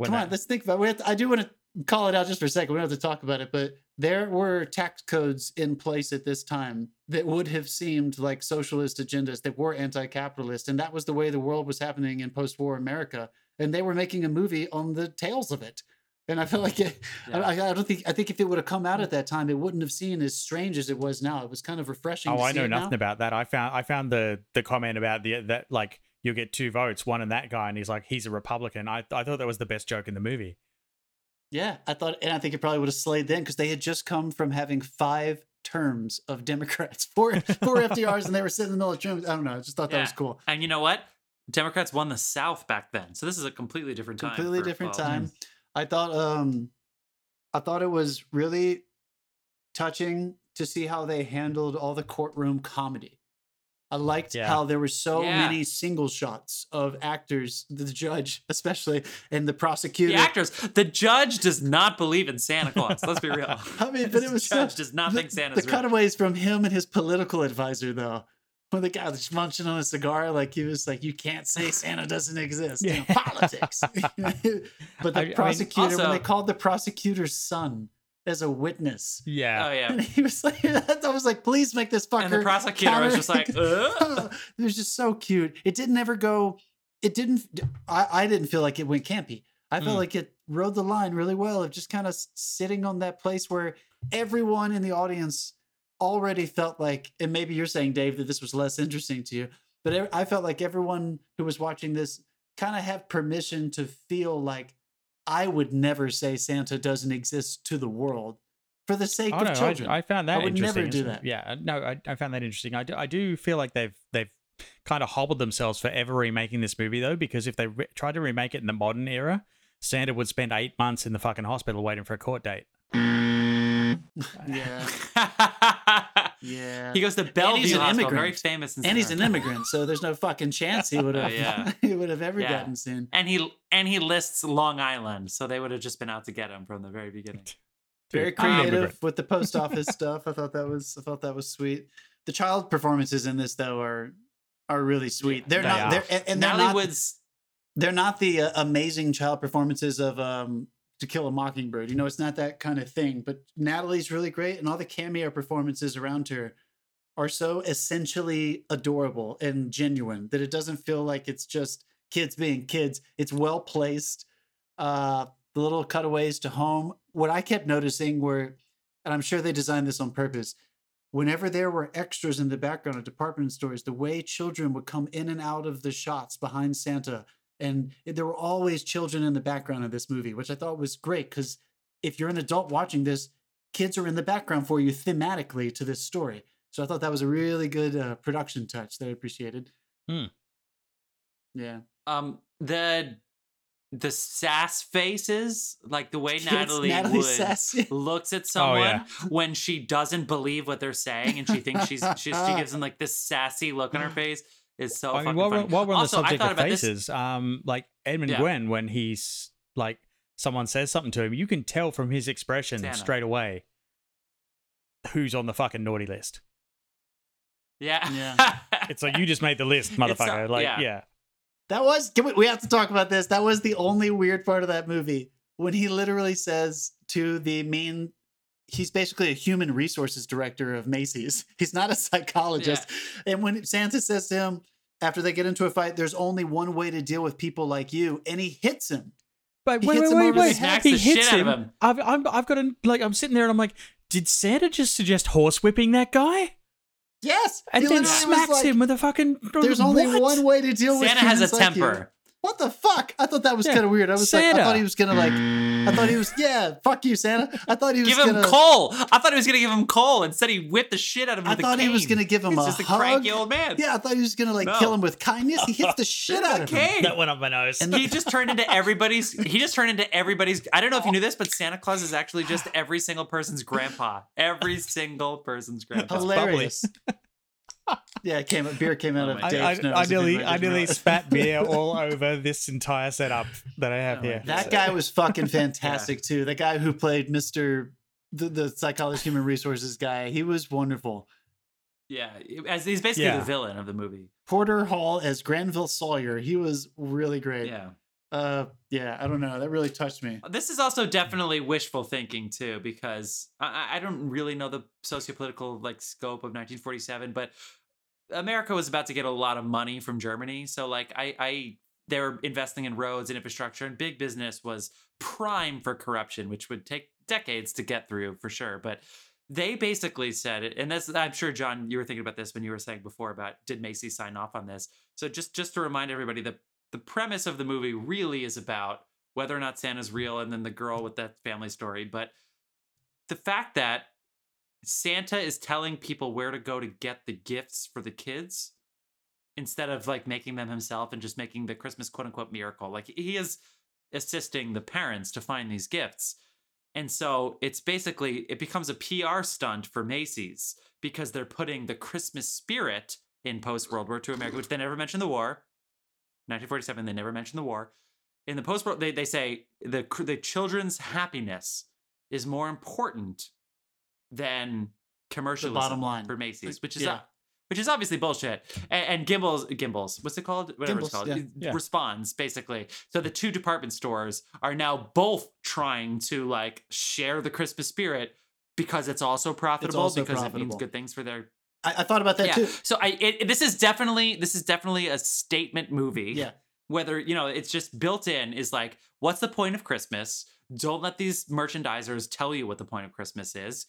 Come on, let's think about it. I do want to call it out just for a second. We don't have to talk about it, but there were tax codes in place at this time that would have seemed like socialist agendas that were anti-capitalist. And that was the way the world was happening in post-war America. And they were making a movie on the tails of it. And I feel like I think if it would have come out at that time, it wouldn't have seemed as strange as it was now. It was kind of refreshing. I know nothing about that. I found the comment about that like you'll get 2 votes, one and that guy. And he's like, he's a Republican. I thought that was the best joke in the movie. Yeah, I think it probably would have slayed then because they had just come from having 5 terms of Democrats, four FDRs, and they were sitting in the middle of terms. I don't know. I just thought that was cool. And you know what? Democrats won the South back then, so this is a completely different time. I thought it was really touching to see how they handled all the courtroom comedy. I liked how there were so many single shots of actors, the judge especially, and the prosecutor. The actors. The judge does not believe in Santa Claus. Let's be real. I mean, but it was the judge does not think Santa's real. The cutaways from him and his political advisor, though. When the guy was munching on a cigar, like he was like, "You can't say Santa doesn't exist." Yeah. You know, politics. But the prosecutor, when they called the prosecutor's son as a witness, and he was like, "I was like, please make this fucker." And the prosecutor was just like, "It was just so cute." It didn't ever go. It didn't. I didn't feel like it went campy. I felt like it rode the line really well of just kind of sitting on that place where everyone in the audience already felt like, and maybe you're saying, Dave, that this was less interesting to you, but I felt like everyone who was watching this kind of had permission to feel like, I would never say Santa doesn't exist to the world for the sake of children. I found that interesting. I would never do that. Yeah, no, I found that interesting. I do feel like they've kind of hobbled themselves forever remaking this movie, though, because if they tried to remake it in the modern era, Santa would spend 8 months in the fucking hospital waiting for a court date. Yeah. He goes to Bellevue Hospital, very famous, and he's an immigrant, so there's no fucking chance he would have he would have ever gotten seen. And he lists Long Island, so they would have just been out to get him from the very beginning. Very creative with the post office stuff. I thought that was sweet. The child performances in this though are really sweet. They're not the amazing child performances of To Kill a Mockingbird. You know, it's not that kind of thing, but Natalie's really great, and all the cameo performances around her are so essentially adorable and genuine that it doesn't feel like it's just kids being kids. It's well placed. The little cutaways to home. What I kept noticing were, and I'm sure they designed this on purpose, whenever there were extras in the background of department stores, the way children would come in and out of the shots behind Santa. And there were always children in the background of this movie, which I thought was great, because if you're an adult watching this, kids are in the background for you thematically to this story. So I thought that was a really good production touch that I appreciated. Yeah. The sass faces, like the way Natalie Wood looks at someone when she doesn't believe what they're saying, and she thinks she gives them like this sassy look on her face. Is so I mean, while we're on the subject of faces, like Edmund Gwenn, when he's like, someone says something to him, you can tell from his expression straight away who's on the fucking naughty list. Yeah. It's like, you just made the list, motherfucker. That was, we have to talk about this. That was the only weird part of that movie, when he literally says to the main, he's basically a human resources director of Macy's. He's not a psychologist. Yeah. And when Santa says to him, after they get into a fight, there's only one way to deal with people like you, and he hits him. But wait! He hits him. I've got to, like, I'm sitting there and I'm like, did Santa just suggest horsewhipping that guy? Yes, and then smacks him with a fucking. There's only one way to deal with. Santa has a temper. Like, what the fuck? I thought that was kind of weird. I was like, I thought he was gonna like, fuck you, Santa. I thought he was gonna give him coal. I thought he was gonna give him coal. Instead, he whipped the shit out of him. I thought he was gonna give him a hug. He's just a cranky old man. Yeah, I thought he was gonna like kill him with kindness. He hits the shit out of him. That went up my nose. And he just turned into everybody's. I don't know if you knew this, but Santa Claus is actually just every single person's grandpa. Every single person's grandpa. Hilarious. Yeah, beer came out of Dave's nose. I nearly spat beer all over this entire setup that I have here. That guy was fucking fantastic too. The guy who played Mr. the psychologist, human resources guy, he was wonderful. Yeah, as he's basically the villain of the movie. Porter Hall as Granville Sawyer, he was really great. Yeah. I don't know. That really touched me. This is also definitely wishful thinking too, because I don't really know the sociopolitical like scope of 1947, but America was about to get a lot of money from Germany. So like they were investing in roads and infrastructure, and big business was prime for corruption, which would take decades to get through for sure. But they basically said it, and that's, I'm sure, John, you were thinking about this when you were saying before about, did Macy sign off on this? So just to remind everybody, the premise of the movie really is about whether or not Santa's real, and then the girl with that family story. But the fact that Santa is telling people where to go to get the gifts for the kids instead of like making them himself and just making the Christmas quote unquote miracle. Like, he is assisting the parents to find these gifts. And so it becomes a PR stunt for Macy's, because they're putting the Christmas spirit in post-World War II America, which they never mentioned the war. 1947, they never mentioned the war. In the post-World, they say the children's happiness is more important than commercialism, the bottom line, for Macy's, which is which is obviously bullshit. And Gimbels, what's it called? Whatever Gimbels, it's called. Yeah. Responds, basically. So the two department stores are now both trying to, like, share the Christmas spirit because it's also profitable, it means good things for their... I thought about that, too. So this is definitely a statement movie. Yeah. Whether, it's just built in is like, what's the point of Christmas? Don't let these merchandisers tell you what the point of Christmas is.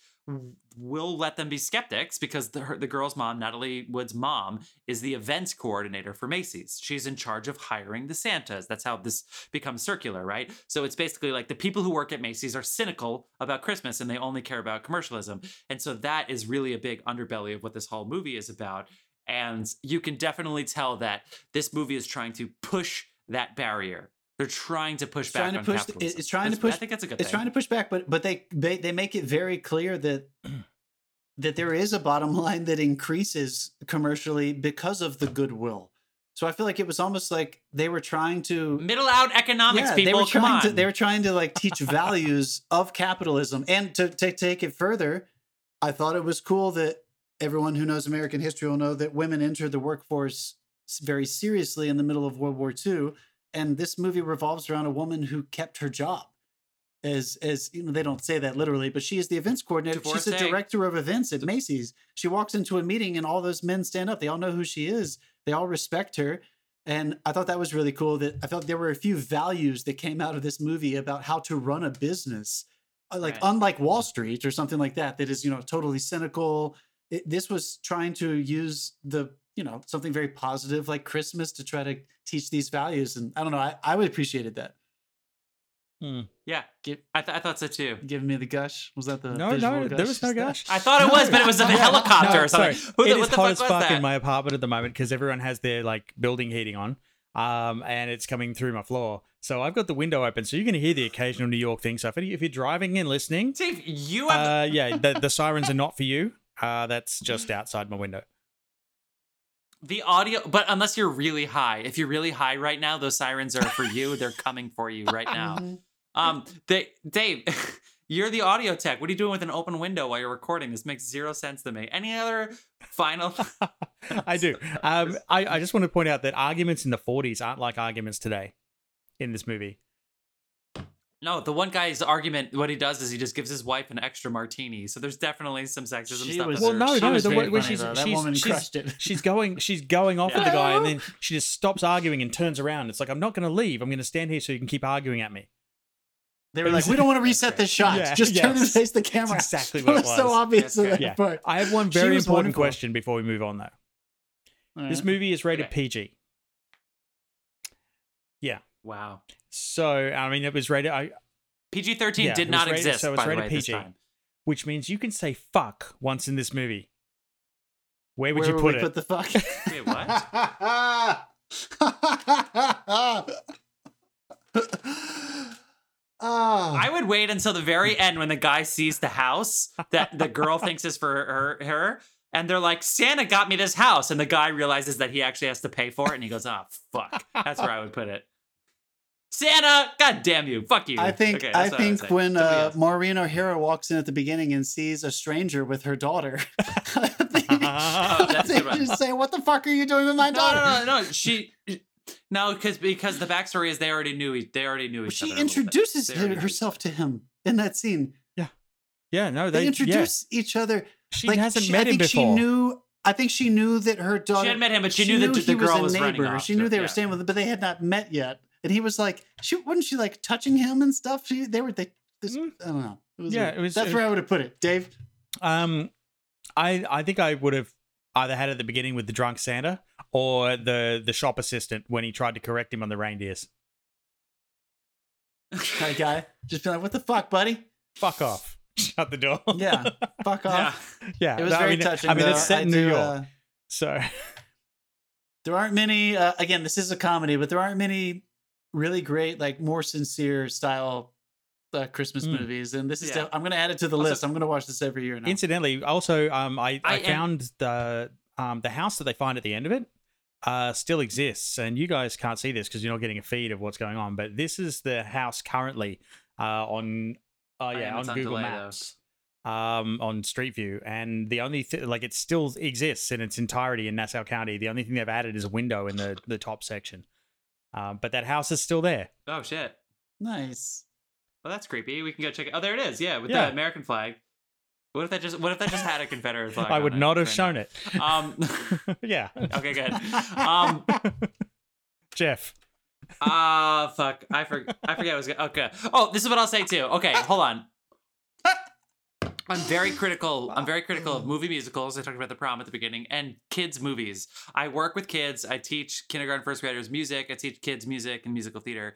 We'll let them be skeptics because the girl's mom, Natalie Wood's mom, is the events coordinator for Macy's. She's in charge of hiring the Santas. That's how this becomes circular, right? So it's basically like the people who work at Macy's are cynical about Christmas and they only care about commercialism. And so that is really a big underbelly of what this whole movie is about. And you can definitely tell that this movie is trying to push that barrier. They're trying to push back on capitalism. It's trying to push. I think that's a good thing. It's trying to push back, but they make it very clear that there is a bottom line that increases commercially because of the goodwill. So I feel like it was almost like they were trying to middle out economics. Yeah, people, they were trying to like teach values of capitalism, and to take it further. I thought it was cool that everyone who knows American history will know that women entered the workforce very seriously in the middle of World War II. And this movie revolves around a woman who kept her job as they don't say that literally, but she is the events coordinator. She's the director of events at Macy's. She walks into a meeting and all those men stand up. They all know who she is. They all respect her. And I thought that was really cool. That I felt there were a few values that came out of this movie about how to run a business, like unlike Wall Street or something like that, that is, totally cynical. This was trying to use something very positive like Christmas to try to teach these values. And I don't know, I would appreciated that. Yeah. I thought so too. Giving me the gush. Was that the no, gush? There was no gush. I thought it was, but it was a helicopter or something. It is hot as fuck in my apartment at the moment because everyone has their like building heating on and it's coming through my floor. So I've got the window open, so you're going to hear the occasional New York thing. So if you're driving and listening, Steve, you have the sirens are not for you. That's just outside my window. The audio, but unless you're really high, if you're really high right now, those sirens are for you. They're coming for you right now. Dave, you're the audio tech. What are you doing with an open window while you're recording? This makes zero sense to me. Any other final? I do. I just want to point out that arguments in the 40s aren't like arguments today in this movie. No, the one guy's argument, what he does is he just gives his wife an extra martini. So there's definitely some sexism stuff. She's going off with the guy, and then she just stops arguing and turns around. It's like, I'm not going to leave. I'm going to stand here so you can keep arguing at me. They were like, we don't want to reset this shot. Yeah, just turn and face the camera. That's exactly what it was. So obvious. That I have one very important question before we move on, though. This movie is rated PG. Yeah. Wow. So, I mean, it was rated... PG-13 did not exist, so it's rated PG, which means you can say fuck once in this movie. Where would you put it? Put the fuck? Wait, what? I would wait until the very end when the guy sees the house that the girl thinks is for her. And they're like, Santa got me this house. And the guy realizes that he actually has to pay for it. And he goes, oh, fuck. That's where I would put it. Santa, god damn you, fuck you. I think when Maureen O'Hara walks in at the beginning and sees a stranger with her daughter, just say, what the fuck are you doing with my daughter? No. Because the backstory is they already knew each other. She introduces herself to him in that scene. Yeah. Yeah, no, they introduce each other. She hasn't met him before. I think she knew that her daughter... She had met him, but she knew that the girl was running off. She knew they were staying with him, but they had not met yet. And he was like, wasn't she like touching him and stuff? I don't know. That's where I would have put it, Dave. I think I would have either had it at the beginning with the drunk Santa or the shop assistant when he tried to correct him on the reindeers. That guy just be like, what the fuck, buddy? Fuck off. Shut the door. Yeah. Fuck off. Yeah. It was very touching. I mean, it's set in New York. So there aren't many, again, this is a comedy, but there aren't many really great, like more sincere style Christmas movies. And this is, I'm going to add it to the list. I'm going to watch this every year now. Incidentally, also, I found the the house that they find at the end of it still exists, and you guys can't see this because you're not getting a feed of what's going on, but this is the house currently on Google Maps, on Street View, and the only it still exists in its entirety in Nassau County. The only thing they've added is a window in the top section, but that house is still there. Oh shit, nice. Well, that's creepy. We can go check it. Oh, there it is. Yeah, with the American flag. What if that just had a Confederate flag? I would not have shown it. Yeah. Okay. Good. Jeff. Fuck. I forget. Okay. Oh, this is what I'll say too. Okay, hold on. I'm very critical of movie musicals. I talked about The Prom at the beginning, and kids' movies. I work with kids. I teach kindergarten, first graders music. I teach kids music and musical theater.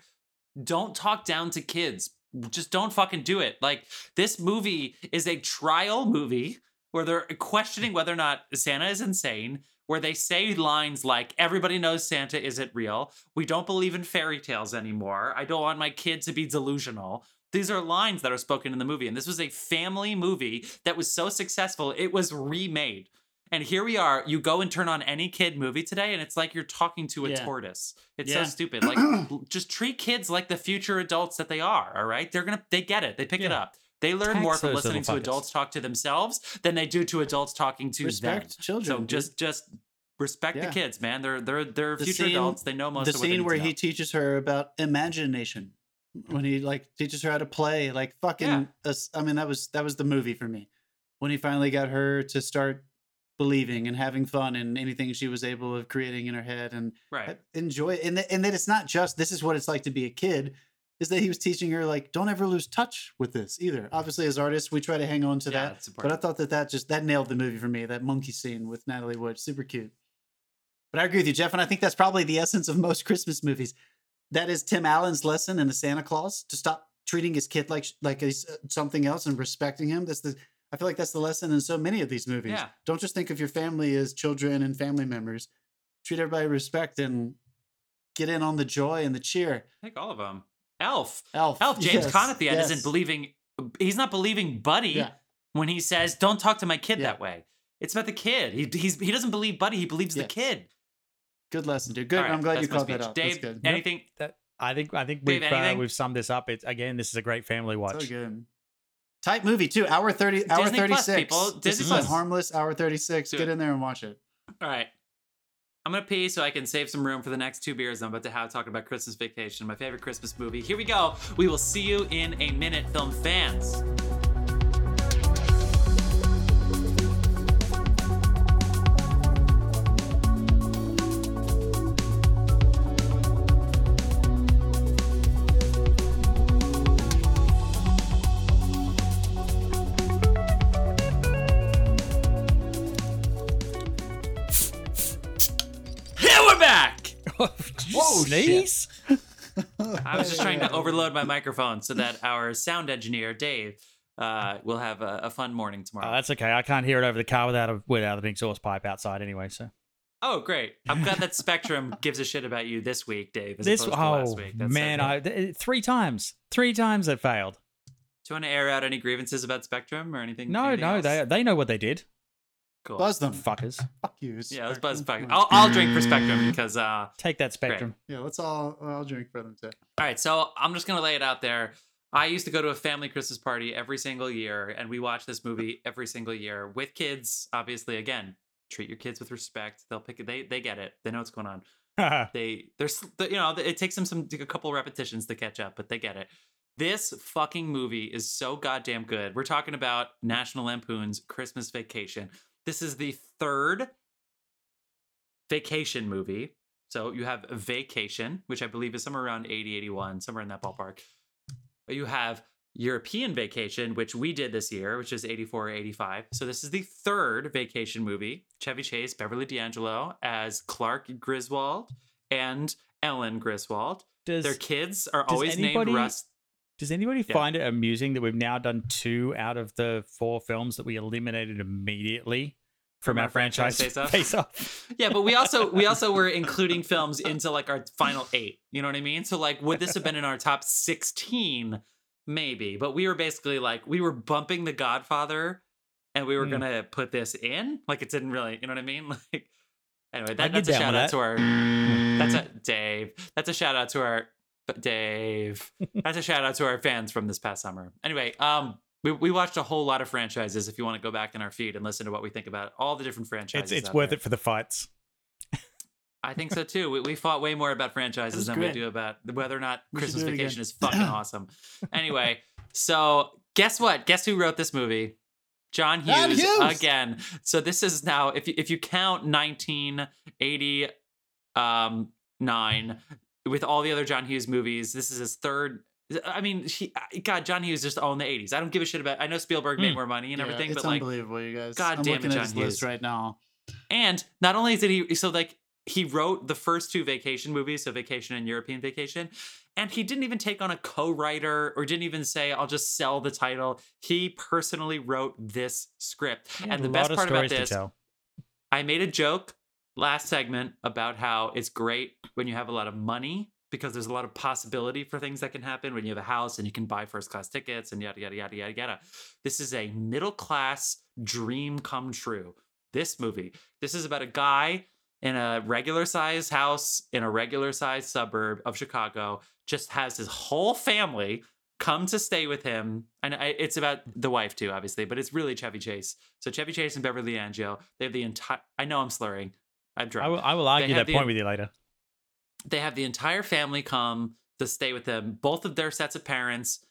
Don't talk down to kids. Just don't fucking do it. Like, this movie is a trial movie where they're questioning whether or not Santa is insane, where they say lines like, everybody knows Santa isn't real. We don't believe in fairy tales anymore. I don't want my kid to be delusional. These are lines that are spoken in the movie. And this was a family movie that was so successful, it was remade. And here we are. You go and turn on any kid movie today, and it's like you're talking to a tortoise. It's so stupid. Like, just treat kids like the future adults that they are. All right, they get it. They pick it up. They learn more from listening to adults talk to themselves than they do to adults talking to them. Children. So just respect the kids, man. They're future adults. They know most of what they need to know. The scene where he teaches her about imagination, when he teaches her how to play, that was the movie for me. When he finally got her to start believing and having fun and anything she was able of creating in her head and enjoy it. And that it's not just, this is what it's like to be a kid, is that he was teaching her, don't ever lose touch with this either. Obviously, as artists, we try to hang on to that, but I thought that nailed the movie for me, that monkey scene with Natalie Wood. Super cute. But I agree with you, Jeff, and I think that's probably the essence of most Christmas movies. That is Tim Allen's lesson in The Santa Claus, to stop treating his kid like he's something else and respecting him. I feel like that's the lesson in so many of these movies. Yeah. Don't just think of your family as children and family members. Treat everybody with respect and get in on the joy and the cheer. I think all of them. Elf. James Caan at the end isn't believing. He's not believing Buddy when he says, don't talk to my kid that way. It's about the kid. He doesn't believe Buddy. He believes the kid. Good lesson, dude. Good. Right, I'm glad you called that up. Dave, that's good. Anything? I think Dave, we've summed this up. This is a great family watch. So good. Type movie too. Hour 30, hour Disney 36. Plus, people. This is a harmless hour 36. Get in there and watch it. All right. I'm going to pee so I can save some room for the next two beers I'm about to have talking about Christmas Vacation, my favorite Christmas movie. Here we go. We will see you in a minute, film fans. Sneeze? I was just trying to overload my microphone so that our sound engineer Dave will have a fun morning tomorrow. That's okay. I can't hear it over the car without an exhaust pipe outside anyway. So. Oh, great! I'm glad that Spectrum gives a shit about you this week, Dave. Last week. That's man, three times it failed. Do you want to air out any grievances about Spectrum or anything? No, else? they know what they did. Cool. Buzz them fuckers. Fuck you. Spectrum. Yeah, let's buzz Spectrum. I'll drink for Spectrum because take that Spectrum. Great. Yeah, let's all. I'll drink for them too. All right, so I'm just gonna lay it out there. I used to go to a family Christmas party every single year, and we watched this movie every single year with kids. Obviously, again, treat your kids with respect. They'll pick it. They get it. They know what's going on. It takes them a couple repetitions to catch up, but they get it. This fucking movie is so goddamn good. We're talking about National Lampoon's Christmas Vacation. This is the third vacation movie. So you have Vacation, which I believe is somewhere around 80, 81, somewhere in that ballpark. You have European Vacation, which we did this year, which is 84 or 85. So this is the third vacation movie. Chevy Chase, Beverly D'Angelo as Clark Griswold and Ellen Griswold. Their kids are always named Russ. Does anybody find it amusing that we've now done two out of the four films that we eliminated immediately from our franchise Face Off? Yeah, but we also were including films into our final 8. You know what I mean? So would this have been in our top 16? Maybe. But we were bumping The Godfather and we were gonna put this in. Like, it didn't really, you know what I mean? Like, anyway, that's a shout out to our Dave. That's a shout out to our fans from this past summer. Anyway, we watched a whole lot of franchises. If you want to go back in our feed and listen to what we think about all the different franchises, it's worth it for the fights. I think so too. We fought way more about franchises than we do about whether or not Christmas Vacation is fucking awesome. Anyway, so guess what? Guess who wrote this movie? John Hughes, again. So this is now, if you count 1989 with all the other John Hughes movies, this is his third. I mean, John Hughes just owned the 80s. I don't give a shit about. I know Spielberg made more money and everything, but like, it's unbelievable, you guys. God damn it, John Hughes right now. And not only did he, so like, he wrote the first two Vacation movies, so Vacation and European Vacation, and he didn't even take on a co-writer or didn't even say, I'll just sell the title. He personally wrote this script. And the best part about this, I made a joke last segment about how it's great when you have a lot of money because there's a lot of possibility for things that can happen when you have a house and you can buy first class tickets and yada, yada, yada, yada, yada. This is a middle class dream come true. This movie, this is about a guy in a regular-sized house in a regular-sized suburb of Chicago, just has his whole family come to stay with him. And it's about the wife, too, obviously, but it's really Chevy Chase. So Chevy Chase and Beverly D'Angelo, they have the entire... I know I'm slurring. I'm drunk. I will argue that point with you later. They have the entire family come to stay with them, both of their sets of parents,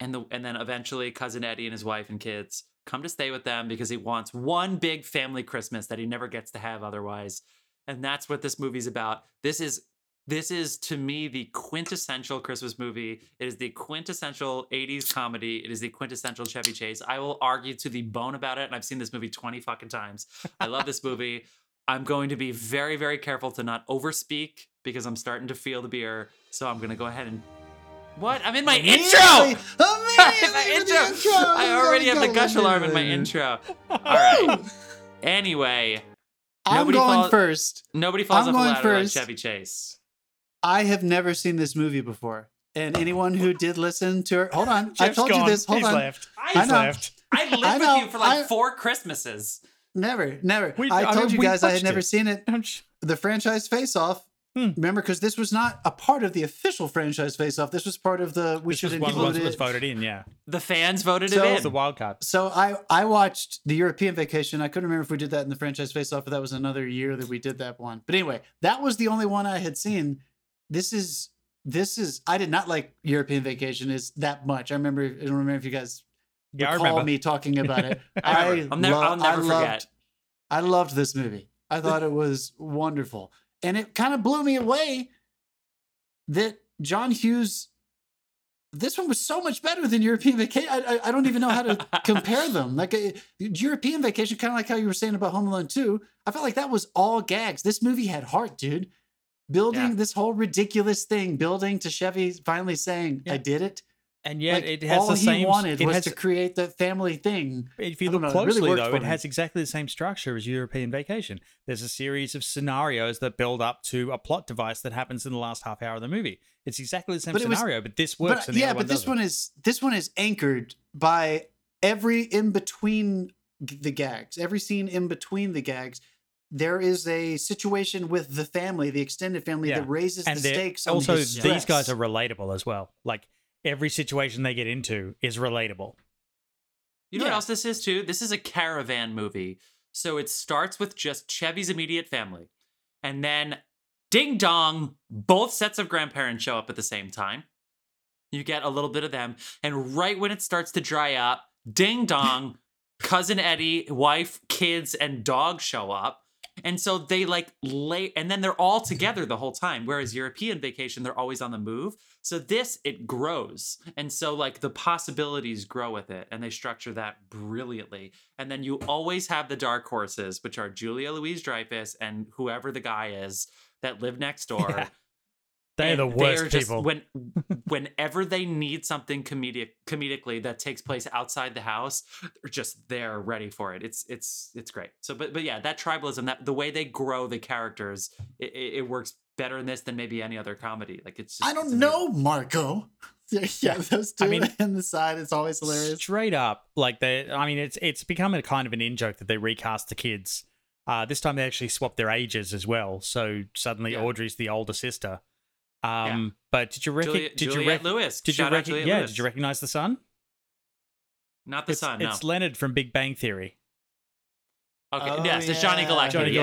and then eventually Cousin Eddie and his wife and kids come to stay with them because he wants one big family Christmas that he never gets to have otherwise. And that's what this movie's about. This is to me the quintessential Christmas movie. It is the quintessential 80s comedy. It is the quintessential Chevy Chase. I will argue to the bone about it, and I've seen this movie 20 fucking times. I love this movie. I'm going to be very, very careful to not overspeak because I'm starting to feel the beer. So I'm going to go ahead and what? I'm in my intro. I already have the gush alarm in my intro. All right. Anyway. Nobody falls off the ladder like Chevy Chase. I have never seen this movie before. And anyone who did listen to her... Hold on. Jeff's I told gone. You this. Hold He's on. Left. He's left. I lived with you for like four Christmases. Never. I told you guys I had never seen it. The franchise face-off. Remember, because this was not a part of the official franchise face-off. This was part of the... This was voted in, yeah. The fans voted it in. It was a wild card. So I watched the European Vacation. I couldn't remember if we did that in the franchise face-off, but that was another year that we did that one. But anyway, that was the only one I had seen. This is I did not like European Vacation is that much. I don't remember if you guys recall me talking about it. I'll never forget. I loved this movie. I thought it was wonderful. And it kind of blew me away that John Hughes, this one was so much better than European Vacation. I don't even know how to compare them. Like European Vacation, kind of like how you were saying about Home Alone 2. I felt like that was all gags. This movie had heart, dude. Building this whole ridiculous thing, building to Chevy finally saying, I did it. And yet it has the same... All he wanted was to create the family thing. If you look closely, though, it has exactly the same structure as European Vacation. There's a series of scenarios that build up to a plot device that happens in the last half hour of the movie. It's exactly the same scenario, but this works and the other one doesn't. Yeah, but this one is anchored by every in-between the gags. Every scene in between the gags, there is a situation with the family, the extended family, that raises the stakes on his stress. Also, these guys are relatable as well. Like... Every situation they get into is relatable. You know what else this is, too? This is a caravan movie. So it starts with just Chevy's immediate family. And then, ding dong, both sets of grandparents show up at the same time. You get a little bit of them. And right when it starts to dry up, ding dong, Cousin Eddie, wife, kids, and dog show up. And so they and then they're all together the whole time. Whereas European Vacation, they're always on the move. So this, it grows. And so like the possibilities grow with it and they structure that brilliantly. And then you always have the dark horses, which are Julia Louis-Dreyfus and whoever the guy is that live next door. Yeah. They're the worst people. Whenever they need something comedically that takes place outside the house, they're just there ready for it. It's great. So, but yeah, that tribalism, that the way they grow the characters, it works better in this than maybe any other comedy. Like it's just, I don't know, Marco. Yeah, those two in the side. It's always hilarious. Straight up, like they. I mean, it's become a kind of an in joke that they recast the kids. This time they actually swapped their ages as well. So suddenly Audrey's the older sister. But did you recognize? Did you recognize the son? Not the son. No. It's Leonard from Big Bang Theory. Okay. It's Johnny Galecki.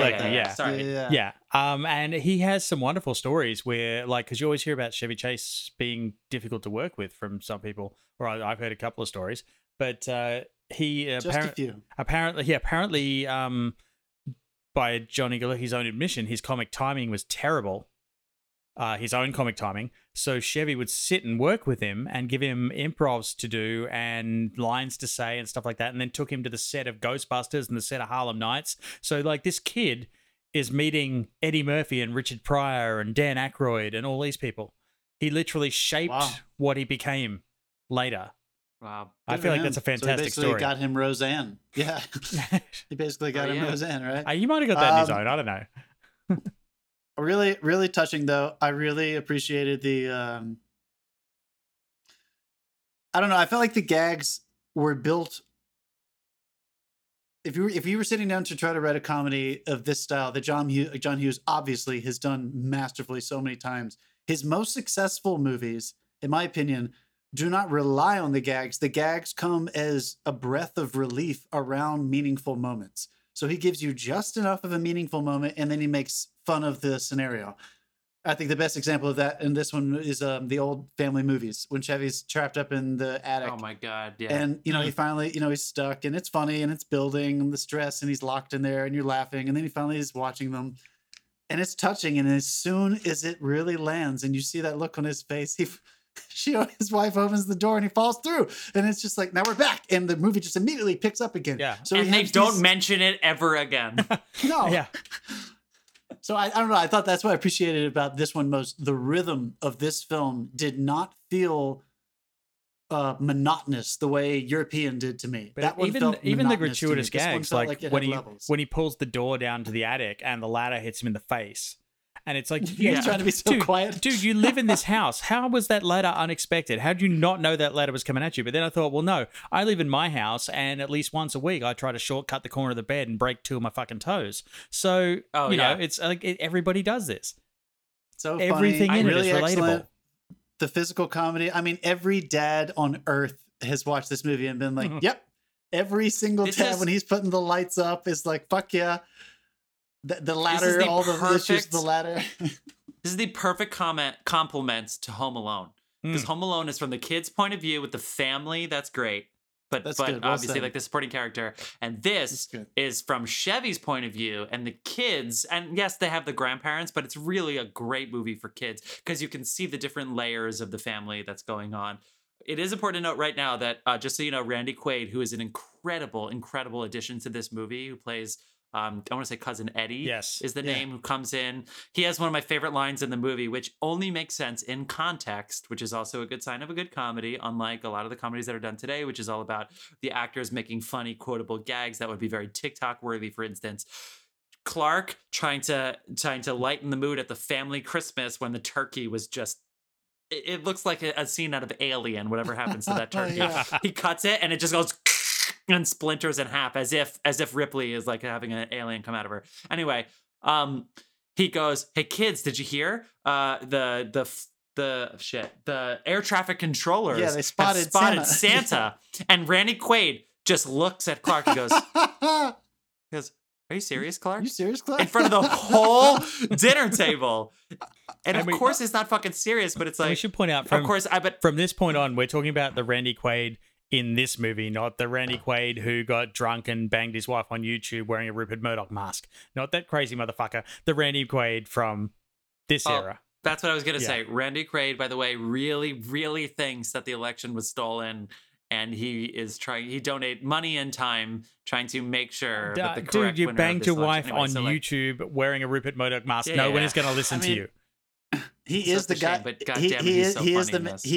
And he has some wonderful stories where, like, because you always hear about Chevy Chase being difficult to work with from some people, or I've heard a couple of stories, but he apparently, by Johnny Galecki's own admission, his comic timing was terrible. So Chevy would sit and work with him and give him improvs to do and lines to say and stuff like that, and then took him to the set of Ghostbusters and the set of Harlem Nights. So, like, this kid is meeting Eddie Murphy and Richard Pryor and Dan Aykroyd and all these people. He literally shaped what he became later. Wow. I feel like that's a fantastic story. He basically got him Roseanne. Yeah. He basically got him Roseanne, right? He might have got that in his own. I don't know. Really, really touching though. I really appreciated the. I don't know. I felt like the gags were built. If you were sitting down to try to write a comedy of this style that John Hughes obviously has done masterfully so many times, his most successful movies, in my opinion, do not rely on the gags. The gags come as a breath of relief around meaningful moments. So he gives you just enough of a meaningful moment, and then he makes fun of the scenario. I think the best example of that in this one is the old family movies when Chevy's trapped up in the attic. Oh my God! Yeah, and he finally, he's stuck, and it's funny, and it's building and the stress, and he's locked in there, and you're laughing, and then he finally is watching them, and it's touching. And as soon as it really lands, and you see that look on his face, his wife opens the door and he falls through, and it's just like, now we're back, and the movie just immediately picks up again. Yeah, so and they don't mention it ever again. No. Yeah. So I don't know. I thought that's what I appreciated about this one most. The rhythm of this film did not feel monotonous the way European did to me. But that one even the gratuitous gags, like when he pulls the door down to the attic and the ladder hits him in the face. And it's like, he's trying to be so quiet. Dude, you live in this house. How was that ladder unexpected? How do you not know that ladder was coming at you? But then I thought, well, no, I live in my house, and at least once a week I try to shortcut the corner of the bed and break two of my fucking toes. So, it's like everybody does this. So funny. Everything in it is relatable. Excellent. The physical comedy. I mean, every dad on earth has watched this movie and been like, yep. Every single dad, when he's putting the lights up, is like, fuck yeah. The ladder, all the issues, the ladder. This is the perfect compliments to Home Alone. Because Home Alone is from the kid's point of view with the family. That's great. But obviously like the supporting character. And this is from Chevy's point of view and the kids. And yes, they have the grandparents, but it's really a great movie for kids because you can see the different layers of the family that's going on. It is important to note right now that just so you know, Randy Quaid, who is an incredible, incredible addition to this movie, who plays... I want to say Cousin Eddie is the name who comes in. He has one of my favorite lines in the movie, which only makes sense in context, which is also a good sign of a good comedy, unlike a lot of the comedies that are done today, which is all about the actors making funny, quotable gags that would be very TikTok worthy. For instance, Clark trying to lighten the mood at the family Christmas when the turkey was just... It looks like a scene out of Alien, whatever happens to that turkey. He cuts it and it just goes... and splinters in half as if Ripley is like having an alien come out of her. Anyway, he goes, "Hey kids, did you hear? The air traffic controllers they spotted Santa." And Randy Quaid just looks at Clark and goes, "Are you serious, Clark? In front of the whole dinner table." And of course it's not fucking serious, but it's like, we should point out from this point on, we're talking about the Randy Quaid in this movie, not the Randy Quaid who got drunk and banged his wife on YouTube wearing a Rupert Murdoch mask. Not that crazy motherfucker. The Randy Quaid from this era. That's what I was going to say. Randy Quaid, by the way, really, really thinks that the election was stolen, and he is trying... He donated money and time trying to make sure that the correct... Dude, you banged your wife on YouTube wearing a Rupert Murdoch mask. No one is going to listen to you. He is the guy. He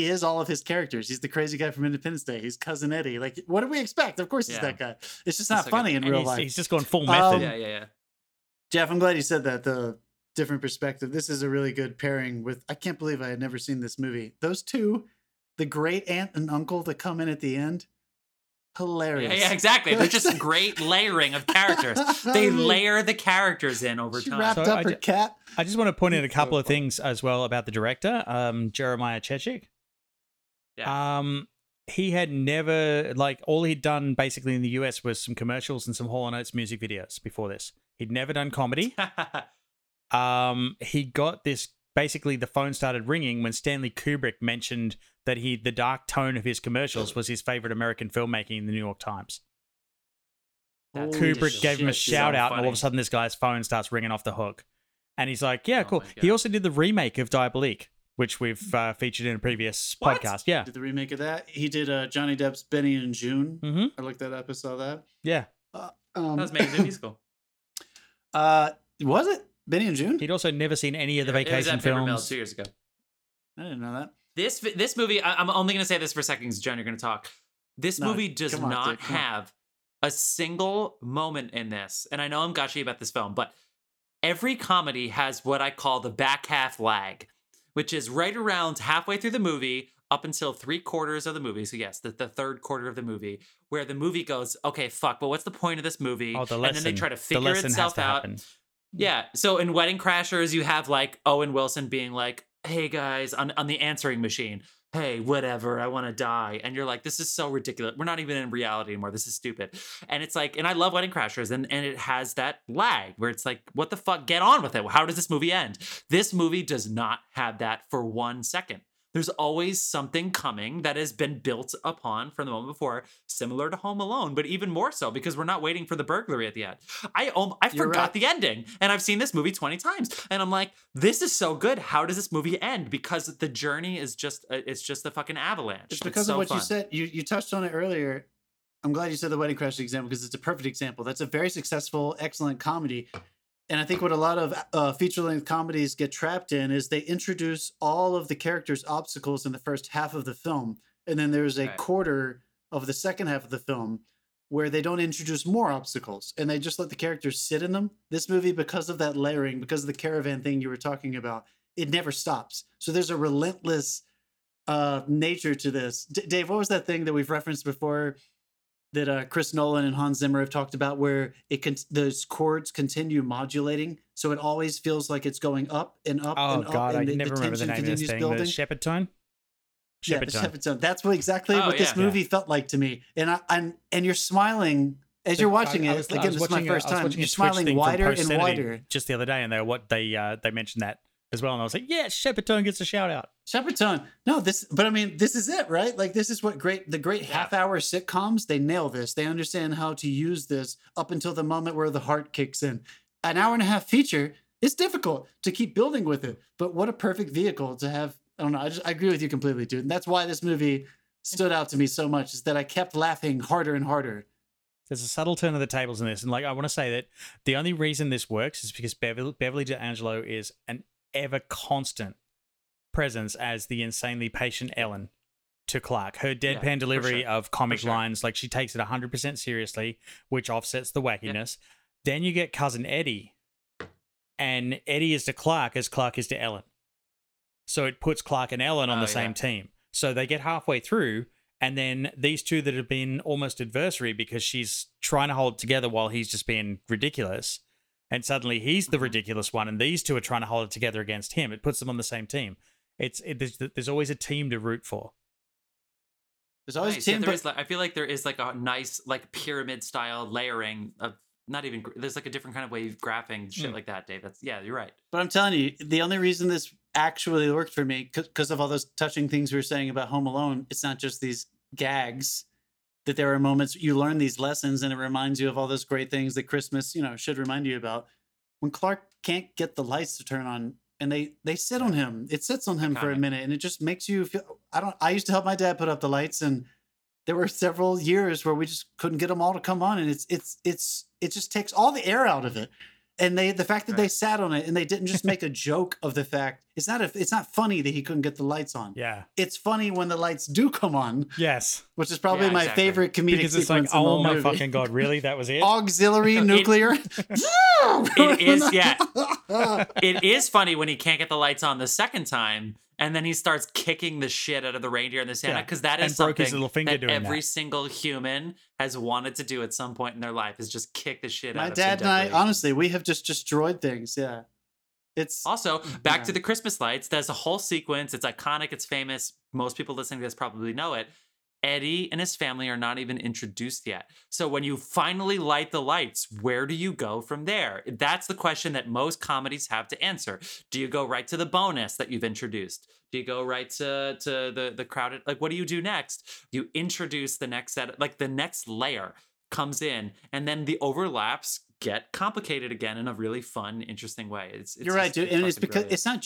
is all of his characters. He's the crazy guy from Independence Day. He's Cousin Eddie. Like, what do we expect? Of course, he's that guy. It's just not funny in real life. He's just going full method. Jeff, I'm glad you said that. The different perspective. This is a really good pairing with... I can't believe I had never seen this movie. Those two, the great aunt and uncle that come in at the end. Hilarious. Yeah, exactly. They're just great layering of characters. They layer the characters in over time. She wrapped up her cat. I just want to point out a couple of things as well about the director, Jeremiah Chechik. Yeah. He had never, like, all he'd done basically in the US was some commercials and some Hall & Oates music videos before this. He'd never done comedy. He got this, basically the phone started ringing when Stanley Kubrick mentioned that the dark tone of his commercials was his favorite American filmmaking in the New York Times. That's Kubrick gave him a shout out, and all of a sudden this guy's phone starts ringing off the hook. And he's like, yeah, cool. He also did the remake of Diabolique, which we've featured in a previous podcast. Yeah. Did the remake of that. He did Johnny Depp's Benny and June. Mm-hmm. I looked that up and saw that. Yeah. That was made in musical. Was it? Benny and June? He'd also never seen any of the Vacation films. Mail 2 years ago. I didn't know that. This movie, I'm only going to say this for a second because John, you're going to talk. This movie does not have a single moment in this. And I know I'm gushy about this film, but every comedy has what I call the back half lag, which is right around halfway through the movie up until 3/4 of the movie. So yes, the third quarter of the movie where the movie goes, okay, fuck, but what's the point of this movie? Oh, the lesson. And then they try to figure itself out. Happen. Yeah. So in Wedding Crashers, you have like Owen Wilson being like, hey guys, on the answering machine, hey, whatever, I want to die. And you're like, this is so ridiculous. We're not even in reality anymore. This is stupid. And it's like, and I love Wedding Crashers, and it has that lag where it's like, what the fuck? Get on with it. How does this movie end? This movie does not have that for 1 second. There's always something coming that has been built upon from the moment before, similar to Home Alone, but even more so because we're not waiting for the burglary at the end. I forgot the ending, and I've seen this movie 20 times, and I'm like, this is so good. How does this movie end? Because the journey is just the fucking avalanche. It's because of what you said. You touched on it earlier. I'm glad you said the Wedding Crashers example because it's a perfect example. That's a very successful, excellent comedy. And I think what a lot of feature-length comedies get trapped in is they introduce all of the characters' obstacles in the first half of the film. And then there's a quarter of the second half of the film where they don't introduce more obstacles. And they just let the characters sit in them. This movie, because of that layering, because of the caravan thing you were talking about, it never stops. So there's a relentless nature to this. Dave, what was that thing that we've referenced before that Chris Nolan and Hans Zimmer have talked about where those chords continue modulating. So it always feels like it's going up and up and up. Oh, God, I never remember the name of this thing. The Shepherd Tone? Shepherd Tone. That's what this movie felt like to me. And and you're smiling as you're watching it. Again, this is my first time. You're smiling wider and wider. Just the other day, and they mentioned that as well. And I was like, yeah, Shepherd Tone gets a shout out. Shepherd Tone. No, this is it, right? Like this is what the great half hour sitcoms, they nail this. They understand how to use this up until the moment where the heart kicks in. An hour and a half feature, it's difficult to keep building with it. But what a perfect vehicle to have. I don't know. I agree with you completely, dude. And that's why this movie stood out to me so much is that I kept laughing harder and harder. There's a subtle turn of the tables in this. And like, I want to say that the only reason this works is because Beverly D'Angelo is an ever constant presence as the insanely patient Ellen to Clark. Her deadpan delivery of comic lines, like she takes it 100% seriously, which offsets the wackiness. Yeah. Then you get cousin Eddie, and Eddie is to Clark as Clark is to Ellen. So it puts Clark and Ellen on the same team. So they get halfway through, and then these two that have been almost adversary because she's trying to hold together while he's just being ridiculous. And suddenly he's the ridiculous one, and these two are trying to hold it together against him. It puts them on the same team. There's always a team to root for. There's always a team. I feel like there is like a nice like pyramid style layering of not even. There's like a different kind of way of graphing shit like that, Dave. You're right. But I'm telling you, the only reason this actually worked for me because of all those touching things we were saying about Home Alone. It's not just these gags. That there are moments you learn these lessons and it reminds you of all those great things that Christmas, should remind you about. When Clark can't get the lights to turn on and they sit on him, it sits on him for a minute and it just makes you feel, I used to help my dad put up the lights and there were several years where we just couldn't get them all to come on. And it just takes all the air out of it. And the fact that they sat on it and they didn't just make a joke of the fact It's not funny that he couldn't get the lights on. Yeah. It's funny when the lights do come on. Yes. Which is probably my favorite comedic because it's sequence like, oh my movie. Fucking God, really? That was it? Auxiliary nuclear. It is, yeah. It is funny when he can't get the lights on the second time. And then he starts kicking the shit out of the reindeer and the Santa because that is something that every single human has wanted to do at some point in their life is just kick the shit out of some decorations. My dad and I, honestly, we have just destroyed things. Yeah. It's also back to the Christmas lights. There's a whole sequence. It's iconic. It's famous. Most people listening to this probably know it. Eddie and his family are not even introduced yet. So when you finally light the lights, where do you go from there? That's the question that most comedies have to answer. Do you go right to the bonus that you've introduced? Do you go right to the crowded? Like, what do you do next? You introduce the next set, like the next layer comes in, and then the overlaps get complicated again in a really fun, interesting way. It's You're right, dude. And it's because brilliant. it's not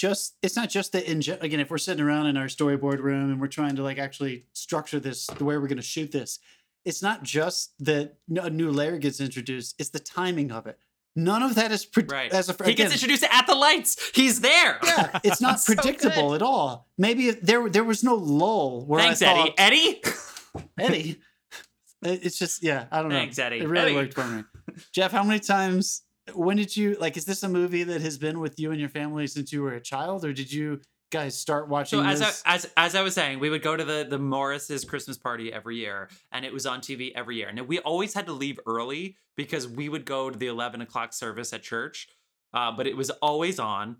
just the again, if we're sitting around in our storyboard room and we're trying to like actually structure this, the way we're going to shoot this, it's not just that a new layer gets introduced. It's the timing of it. None of that is he gets introduced at the lights. He's there. Yeah, it's not predictable at all. Maybe there was no lull where Thanks, I thought Eddie. It's just, I don't know. Thanks, Eddie. It really worked for me. Jeff, how many times, when did you, like, is this a movie that has been with you and your family since you were a child? Or did you guys start watching this? As I was saying, we would go to the Morris's Christmas party every year. And it was on TV every year. And we always had to leave early because we would go to the 11 o'clock service at church. But it was always on.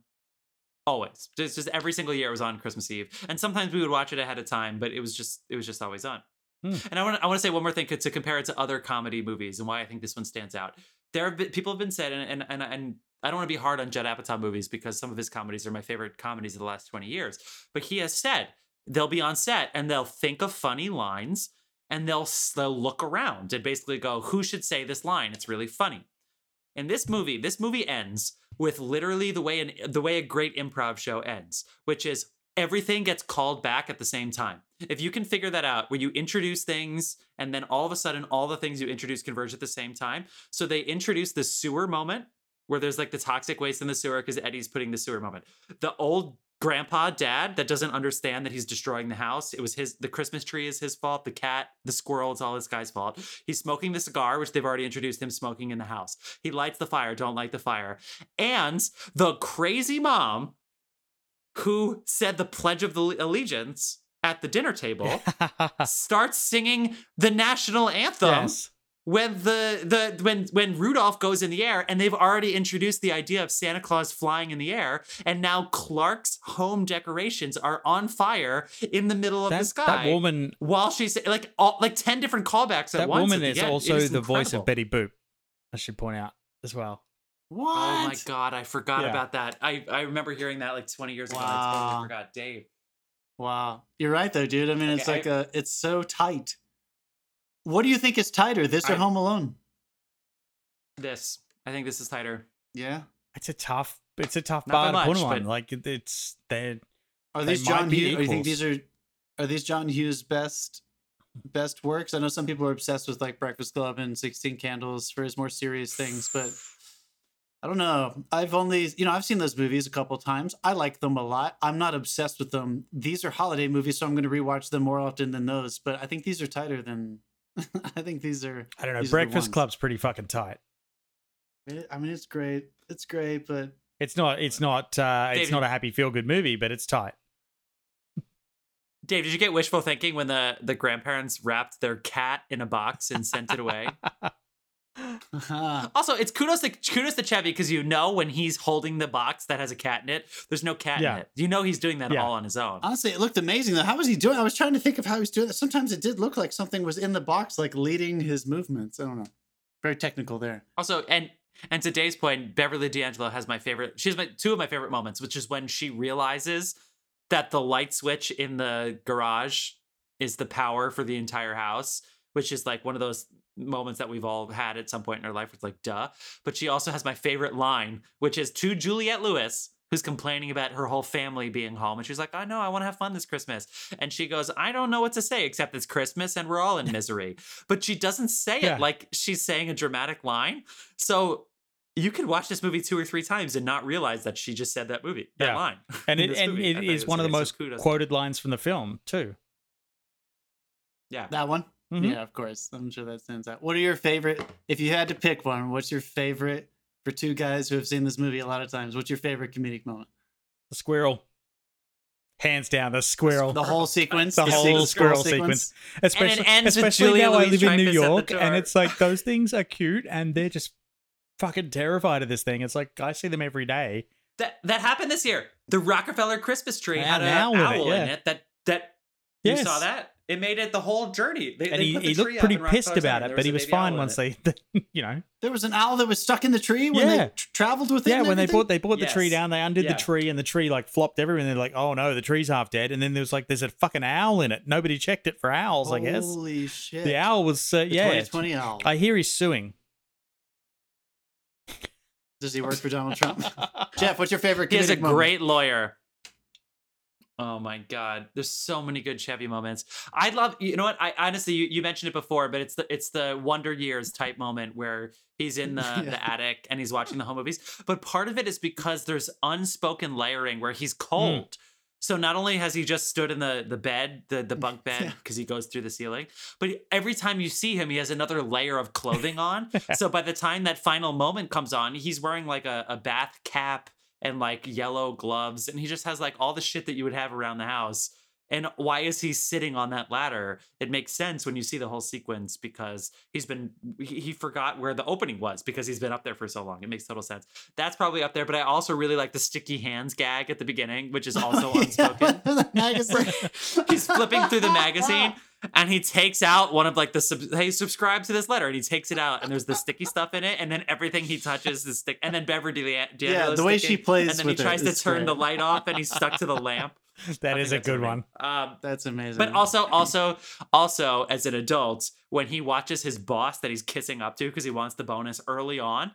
Always. Just every single year it was on Christmas Eve. And sometimes we would watch it ahead of time, but it was just always on. And I want to say one more thing to compare it to other comedy movies and why I think this one stands out. People have said, and I don't want to be hard on Judd Apatow movies because some of his comedies are my favorite comedies of the last 20 years. But he has said they'll be on set and they'll think of funny lines and they'll look around and basically go, who should say this line? It's really funny. In this movie ends with literally the way a great improv show ends, which is everything gets called back at the same time. If you can figure that out, where you introduce things and then all of a sudden all the things you introduce converge at the same time. So they introduce the sewer moment where there's like the toxic waste in the sewer because Eddie's putting the sewer moment. The old grandpa dad that doesn't understand that he's destroying the house. It was the Christmas tree is his fault. The cat, the squirrel, it's all this guy's fault. He's smoking the cigar, which they've already introduced him smoking in the house. He lights the fire, don't light the fire. And the crazy mom who said the Pledge of Allegiance at the dinner table starts singing the national anthem when when Rudolph goes in the air, and they've already introduced the idea of Santa Claus flying in the air, and now Clark's home decorations are on fire in the middle of the sky. That woman, while she's like 10 different callbacks at once. That woman is also the voice of Betty Boop. I should point out as well. What? Oh my God, I forgot about that. I remember hearing that like 20 years ago. I totally forgot, Dave. Wow. You're right though, dude. I mean, okay, it's so tight. What do you think is tighter, this or Home Alone? This. I think this is tighter. Yeah. It's a tough bar to put on. Like it's they Are these they John Hughes? Or you think these are these John Hughes' best works? I know some people are obsessed with like Breakfast Club and 16 Candles for his more serious things, but I don't know. I've seen those movies a couple times. I like them a lot. I'm not obsessed with them. These are holiday movies, so I'm going to rewatch them more often than those. But I think these are tighter than. I think these are. I don't know. Breakfast Club's pretty fucking tight. It's great. It's great, but it's not. It's not a happy feel good movie, but it's tight. Dave, did you get wishful thinking when the grandparents wrapped their cat in a box and sent it away? Uh-huh. Also, it's kudos to Chevy because when he's holding the box that has a cat in it, there's no cat in it. He's doing that all on his own. Honestly, it looked amazing though. How was he doing? I was trying to think of how he was doing that. Sometimes it did look like something was in the box, like leading his movements. I don't know. Very technical there. Also, and to Dave's point, Beverly D'Angelo has my favorite. She's two of my favorite moments, which is when she realizes that the light switch in the garage is the power for the entire house, which is like one of those moments that we've all had at some point in our life. It's like, duh. But she also has my favorite line, which is to Juliette Lewis, who's complaining about her whole family being home. And she's like, I know, I want to have fun this Christmas. And she goes, I don't know what to say except it's Christmas and we're all in misery. But she doesn't say it like she's saying a dramatic line. So you could watch this movie 2 or 3 times and not realize that she just said that movie, that line. And it is one of the most quoted lines from the film too. Yeah. That one? Mm-hmm. Yeah, of course. I'm sure that stands out. What are your favorite, if you had to pick one, what's your favorite, for two guys who have seen this movie a lot of times, what's your favorite comedic moment? The squirrel. Hands down, the squirrel. The whole sequence. The whole squirrel sequence. Especially now I live in New York, and it's like those things are cute and they're just fucking terrified of this thing. It's like I see them every day. That happened this year. The Rockefeller Christmas tree had an owl in it. You saw that? It made it the whole journey. And he looked pretty pissed about it, but he was fine once they, you know. There was an owl that was stuck in the tree when they traveled with it. Yeah, when they brought the tree down, they undid the tree, and the tree like flopped everywhere. And they're like, oh no, the tree's half dead. And then there was like, there's a fucking owl in it. Nobody checked it for owls, I guess. Holy shit! The owl was the 2020 owl. I hear he's suing. Does he work for Donald Trump? Jeff, what's your favorite? He's a great lawyer. Oh my God. There's so many good Chevy moments. I love, you know what? I honestly, you mentioned it before, but it's the Wonder Years type moment where he's in the attic and he's watching the home movies. But part of it is because there's unspoken layering where he's cold. So not only has he just stood in the bed, the bunk bed, because he goes through the ceiling, but every time you see him, he has another layer of clothing on. So by the time that final moment comes on, he's wearing like a bath cap and like yellow gloves, and he just has like all the shit that you would have around the house. And why is he sitting on that ladder? It makes sense when you see the whole sequence, because he forgot where the opening was because he's been up there for so long. It makes total sense. That's probably up there, but I also really like the sticky hands gag at the beginning, which is also unspoken. He's flipping through the magazine and he takes out one of like hey, subscribe to this letter, and he takes it out and there's the sticky stuff in it, and then everything he touches is sticky. And then Beverly D'Angelo, the way she plays, and then he tries to turn the light off and he's stuck to the lamp. That is a good one. That's amazing. But also, as an adult, when he watches his boss that he's kissing up to because he wants the bonus early on,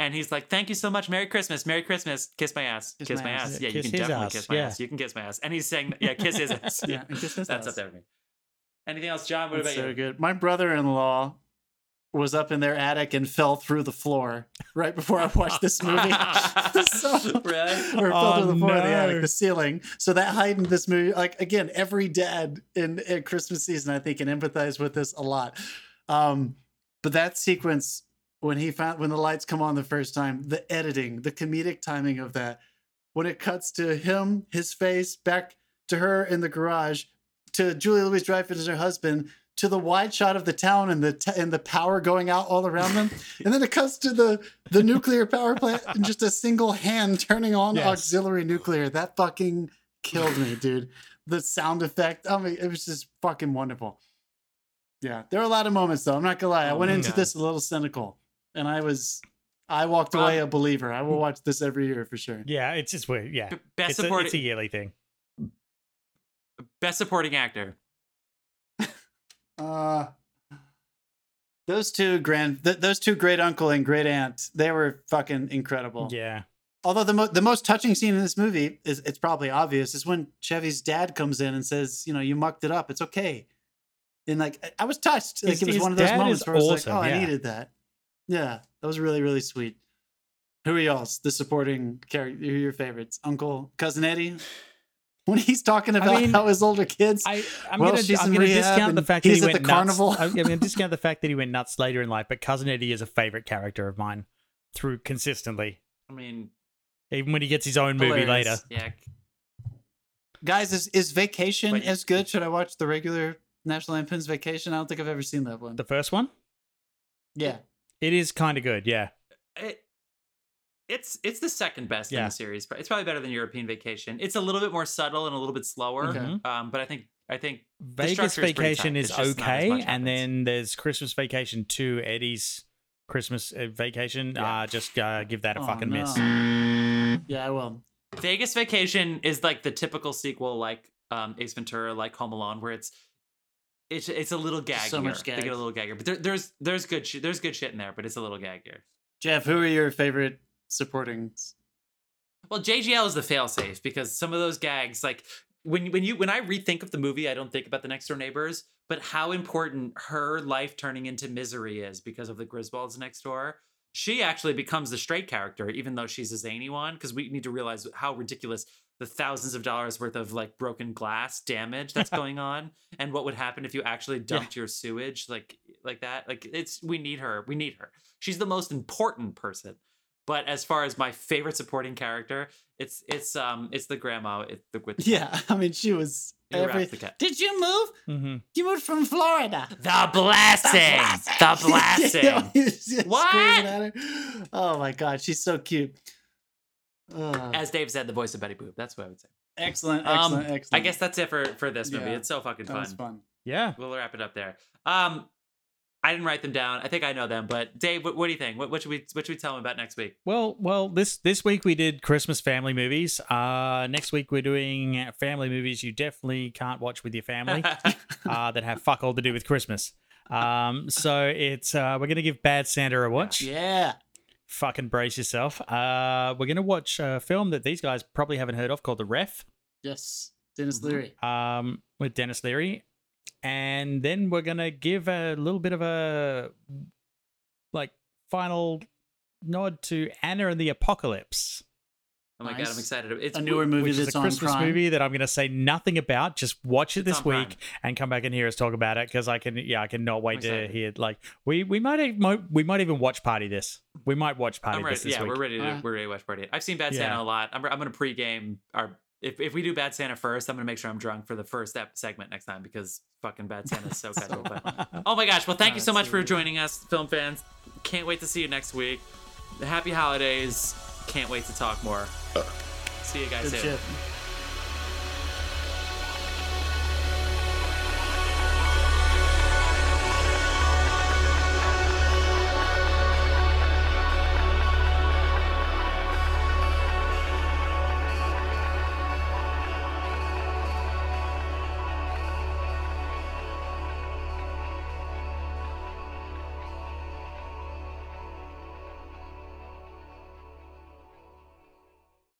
and he's like, "Thank you so much, Merry Christmas, kiss my ass, kiss my ass." Yeah, you can definitely kiss my ass. You can kiss my ass, and he's saying, "Yeah, kiss his ass." Yeah, kiss his ass. That's up there for me. Anything else, John? What about you? So good. My brother-in-law was up in their attic and fell through the floor right before I watched this movie. Fell through the floor of the attic, the ceiling. So that heightened this movie. Like, again, every dad in Christmas season, I think, can empathize with this a lot. But that sequence, when the lights come on the first time, the editing, the comedic timing of that, when it cuts to him, his face, back to her in the garage, to Julia Louis-Dreyfus and her husband, to the wide shot of the town and the power going out all around them. And then it cuts to the nuclear power plant and just a single hand turning on auxiliary nuclear. That fucking killed me, dude. The sound effect. I mean, it was just fucking wonderful. Yeah. There are a lot of moments though. I'm not gonna lie. I went into this a little cynical, and I walked away a believer. I will watch this every year for sure. Yeah. It's just weird. Yeah. It's a yearly thing. Best supporting actor. Those two great uncle and great aunt, they were fucking incredible. Yeah. Although the most touching scene in this movie is, it's probably obvious, is when Chevy's dad comes in and says, you know, you mucked it up, it's okay. And like, I was touched. Like it was one of those moments where I was awesome, like, oh, I needed that. Yeah, that was really, really sweet. Who are y'all's the supporting character? Who are your favorites? Uncle, Cousin Eddie? When he's talking about how his older kids, I'm going to discount the fact that he went nuts later in life, but Cousin Eddie is a favorite character of mine through consistently. I mean, even when he gets his own movie later. Yeah. Guys, is Vacation as good? Should I watch the regular National Lampoon's Vacation? I don't think I've ever seen that one. The first one? Yeah. It is kind of good, yeah. It's the second best in the series. It's probably better than European Vacation. It's a little bit more subtle and a little bit slower. Okay. But I think Vegas Vacation is okay, and then there's Christmas Vacation 2, Eddie's Christmas Vacation. Yeah. Just give that a fucking miss. Yeah, I will. Vegas Vacation is like the typical sequel, like Ace Ventura, like Home Alone, where it's a little gaggier. So much gag. They get a little gaggier, but there's good shit in there, but it's a little gaggier. Jeff, who are your favorite supportings? Well, JGL is the failsafe, because some of those gags, like when I rethink of the movie, I don't think about the next door neighbors, but how important her life turning into misery is because of the Griswolds next door. she actually becomes the straight character, even though she's a zany one, because we need to realize how ridiculous the thousands of dollars worth of like broken glass damage that's going on, and what would happen if you actually dumped your sewage like that. Like, it's, we need her. She's the most important person. But as far as my favorite supporting character, it's the grandma. I mean, she was everything. Did you move? Mm-hmm. You moved from Florida. The blessing. What? Oh my God, she's so cute. As Dave said, the voice of Betty Boop. That's what I would say. Excellent. I guess that's it for this movie. It's so fucking fun. That was fun. Yeah, we'll wrap it up there. I didn't write them down. I think I know them, but Dave, what do you think? What should we tell them about next week? Well, this week we did Christmas family movies. Next week we're doing family movies you definitely can't watch with your family that have fuck all to do with Christmas. So it's we're gonna give Bad Santa a watch. Yeah. Fucking brace yourself. We're gonna watch a film that these guys probably haven't heard of called The Ref. Yes, Dennis Leary. With Dennis Leary. And then we're going to give a little bit of a like final nod to Anna and the Apocalypse. Oh my God, I'm excited. It's a newer movie that's on Prime. It's a Christmas movie that I'm going to say nothing about. Just watch it this week and come back and hear us talk about it, because I cannot wait to hear. Like we might even watch party this. We might watch party this week. Yeah, we're ready to watch party. I've seen Bad Santa a lot. I'm going to pregame our. If we do Bad Santa first, I'm going to make sure I'm drunk for the first segment next time, because fucking Bad Santa is so casual. But, oh my gosh. Well, thank you so much for joining us, film fans. Can't wait to see you next week. Happy holidays. Can't wait to talk more. See you guys soon.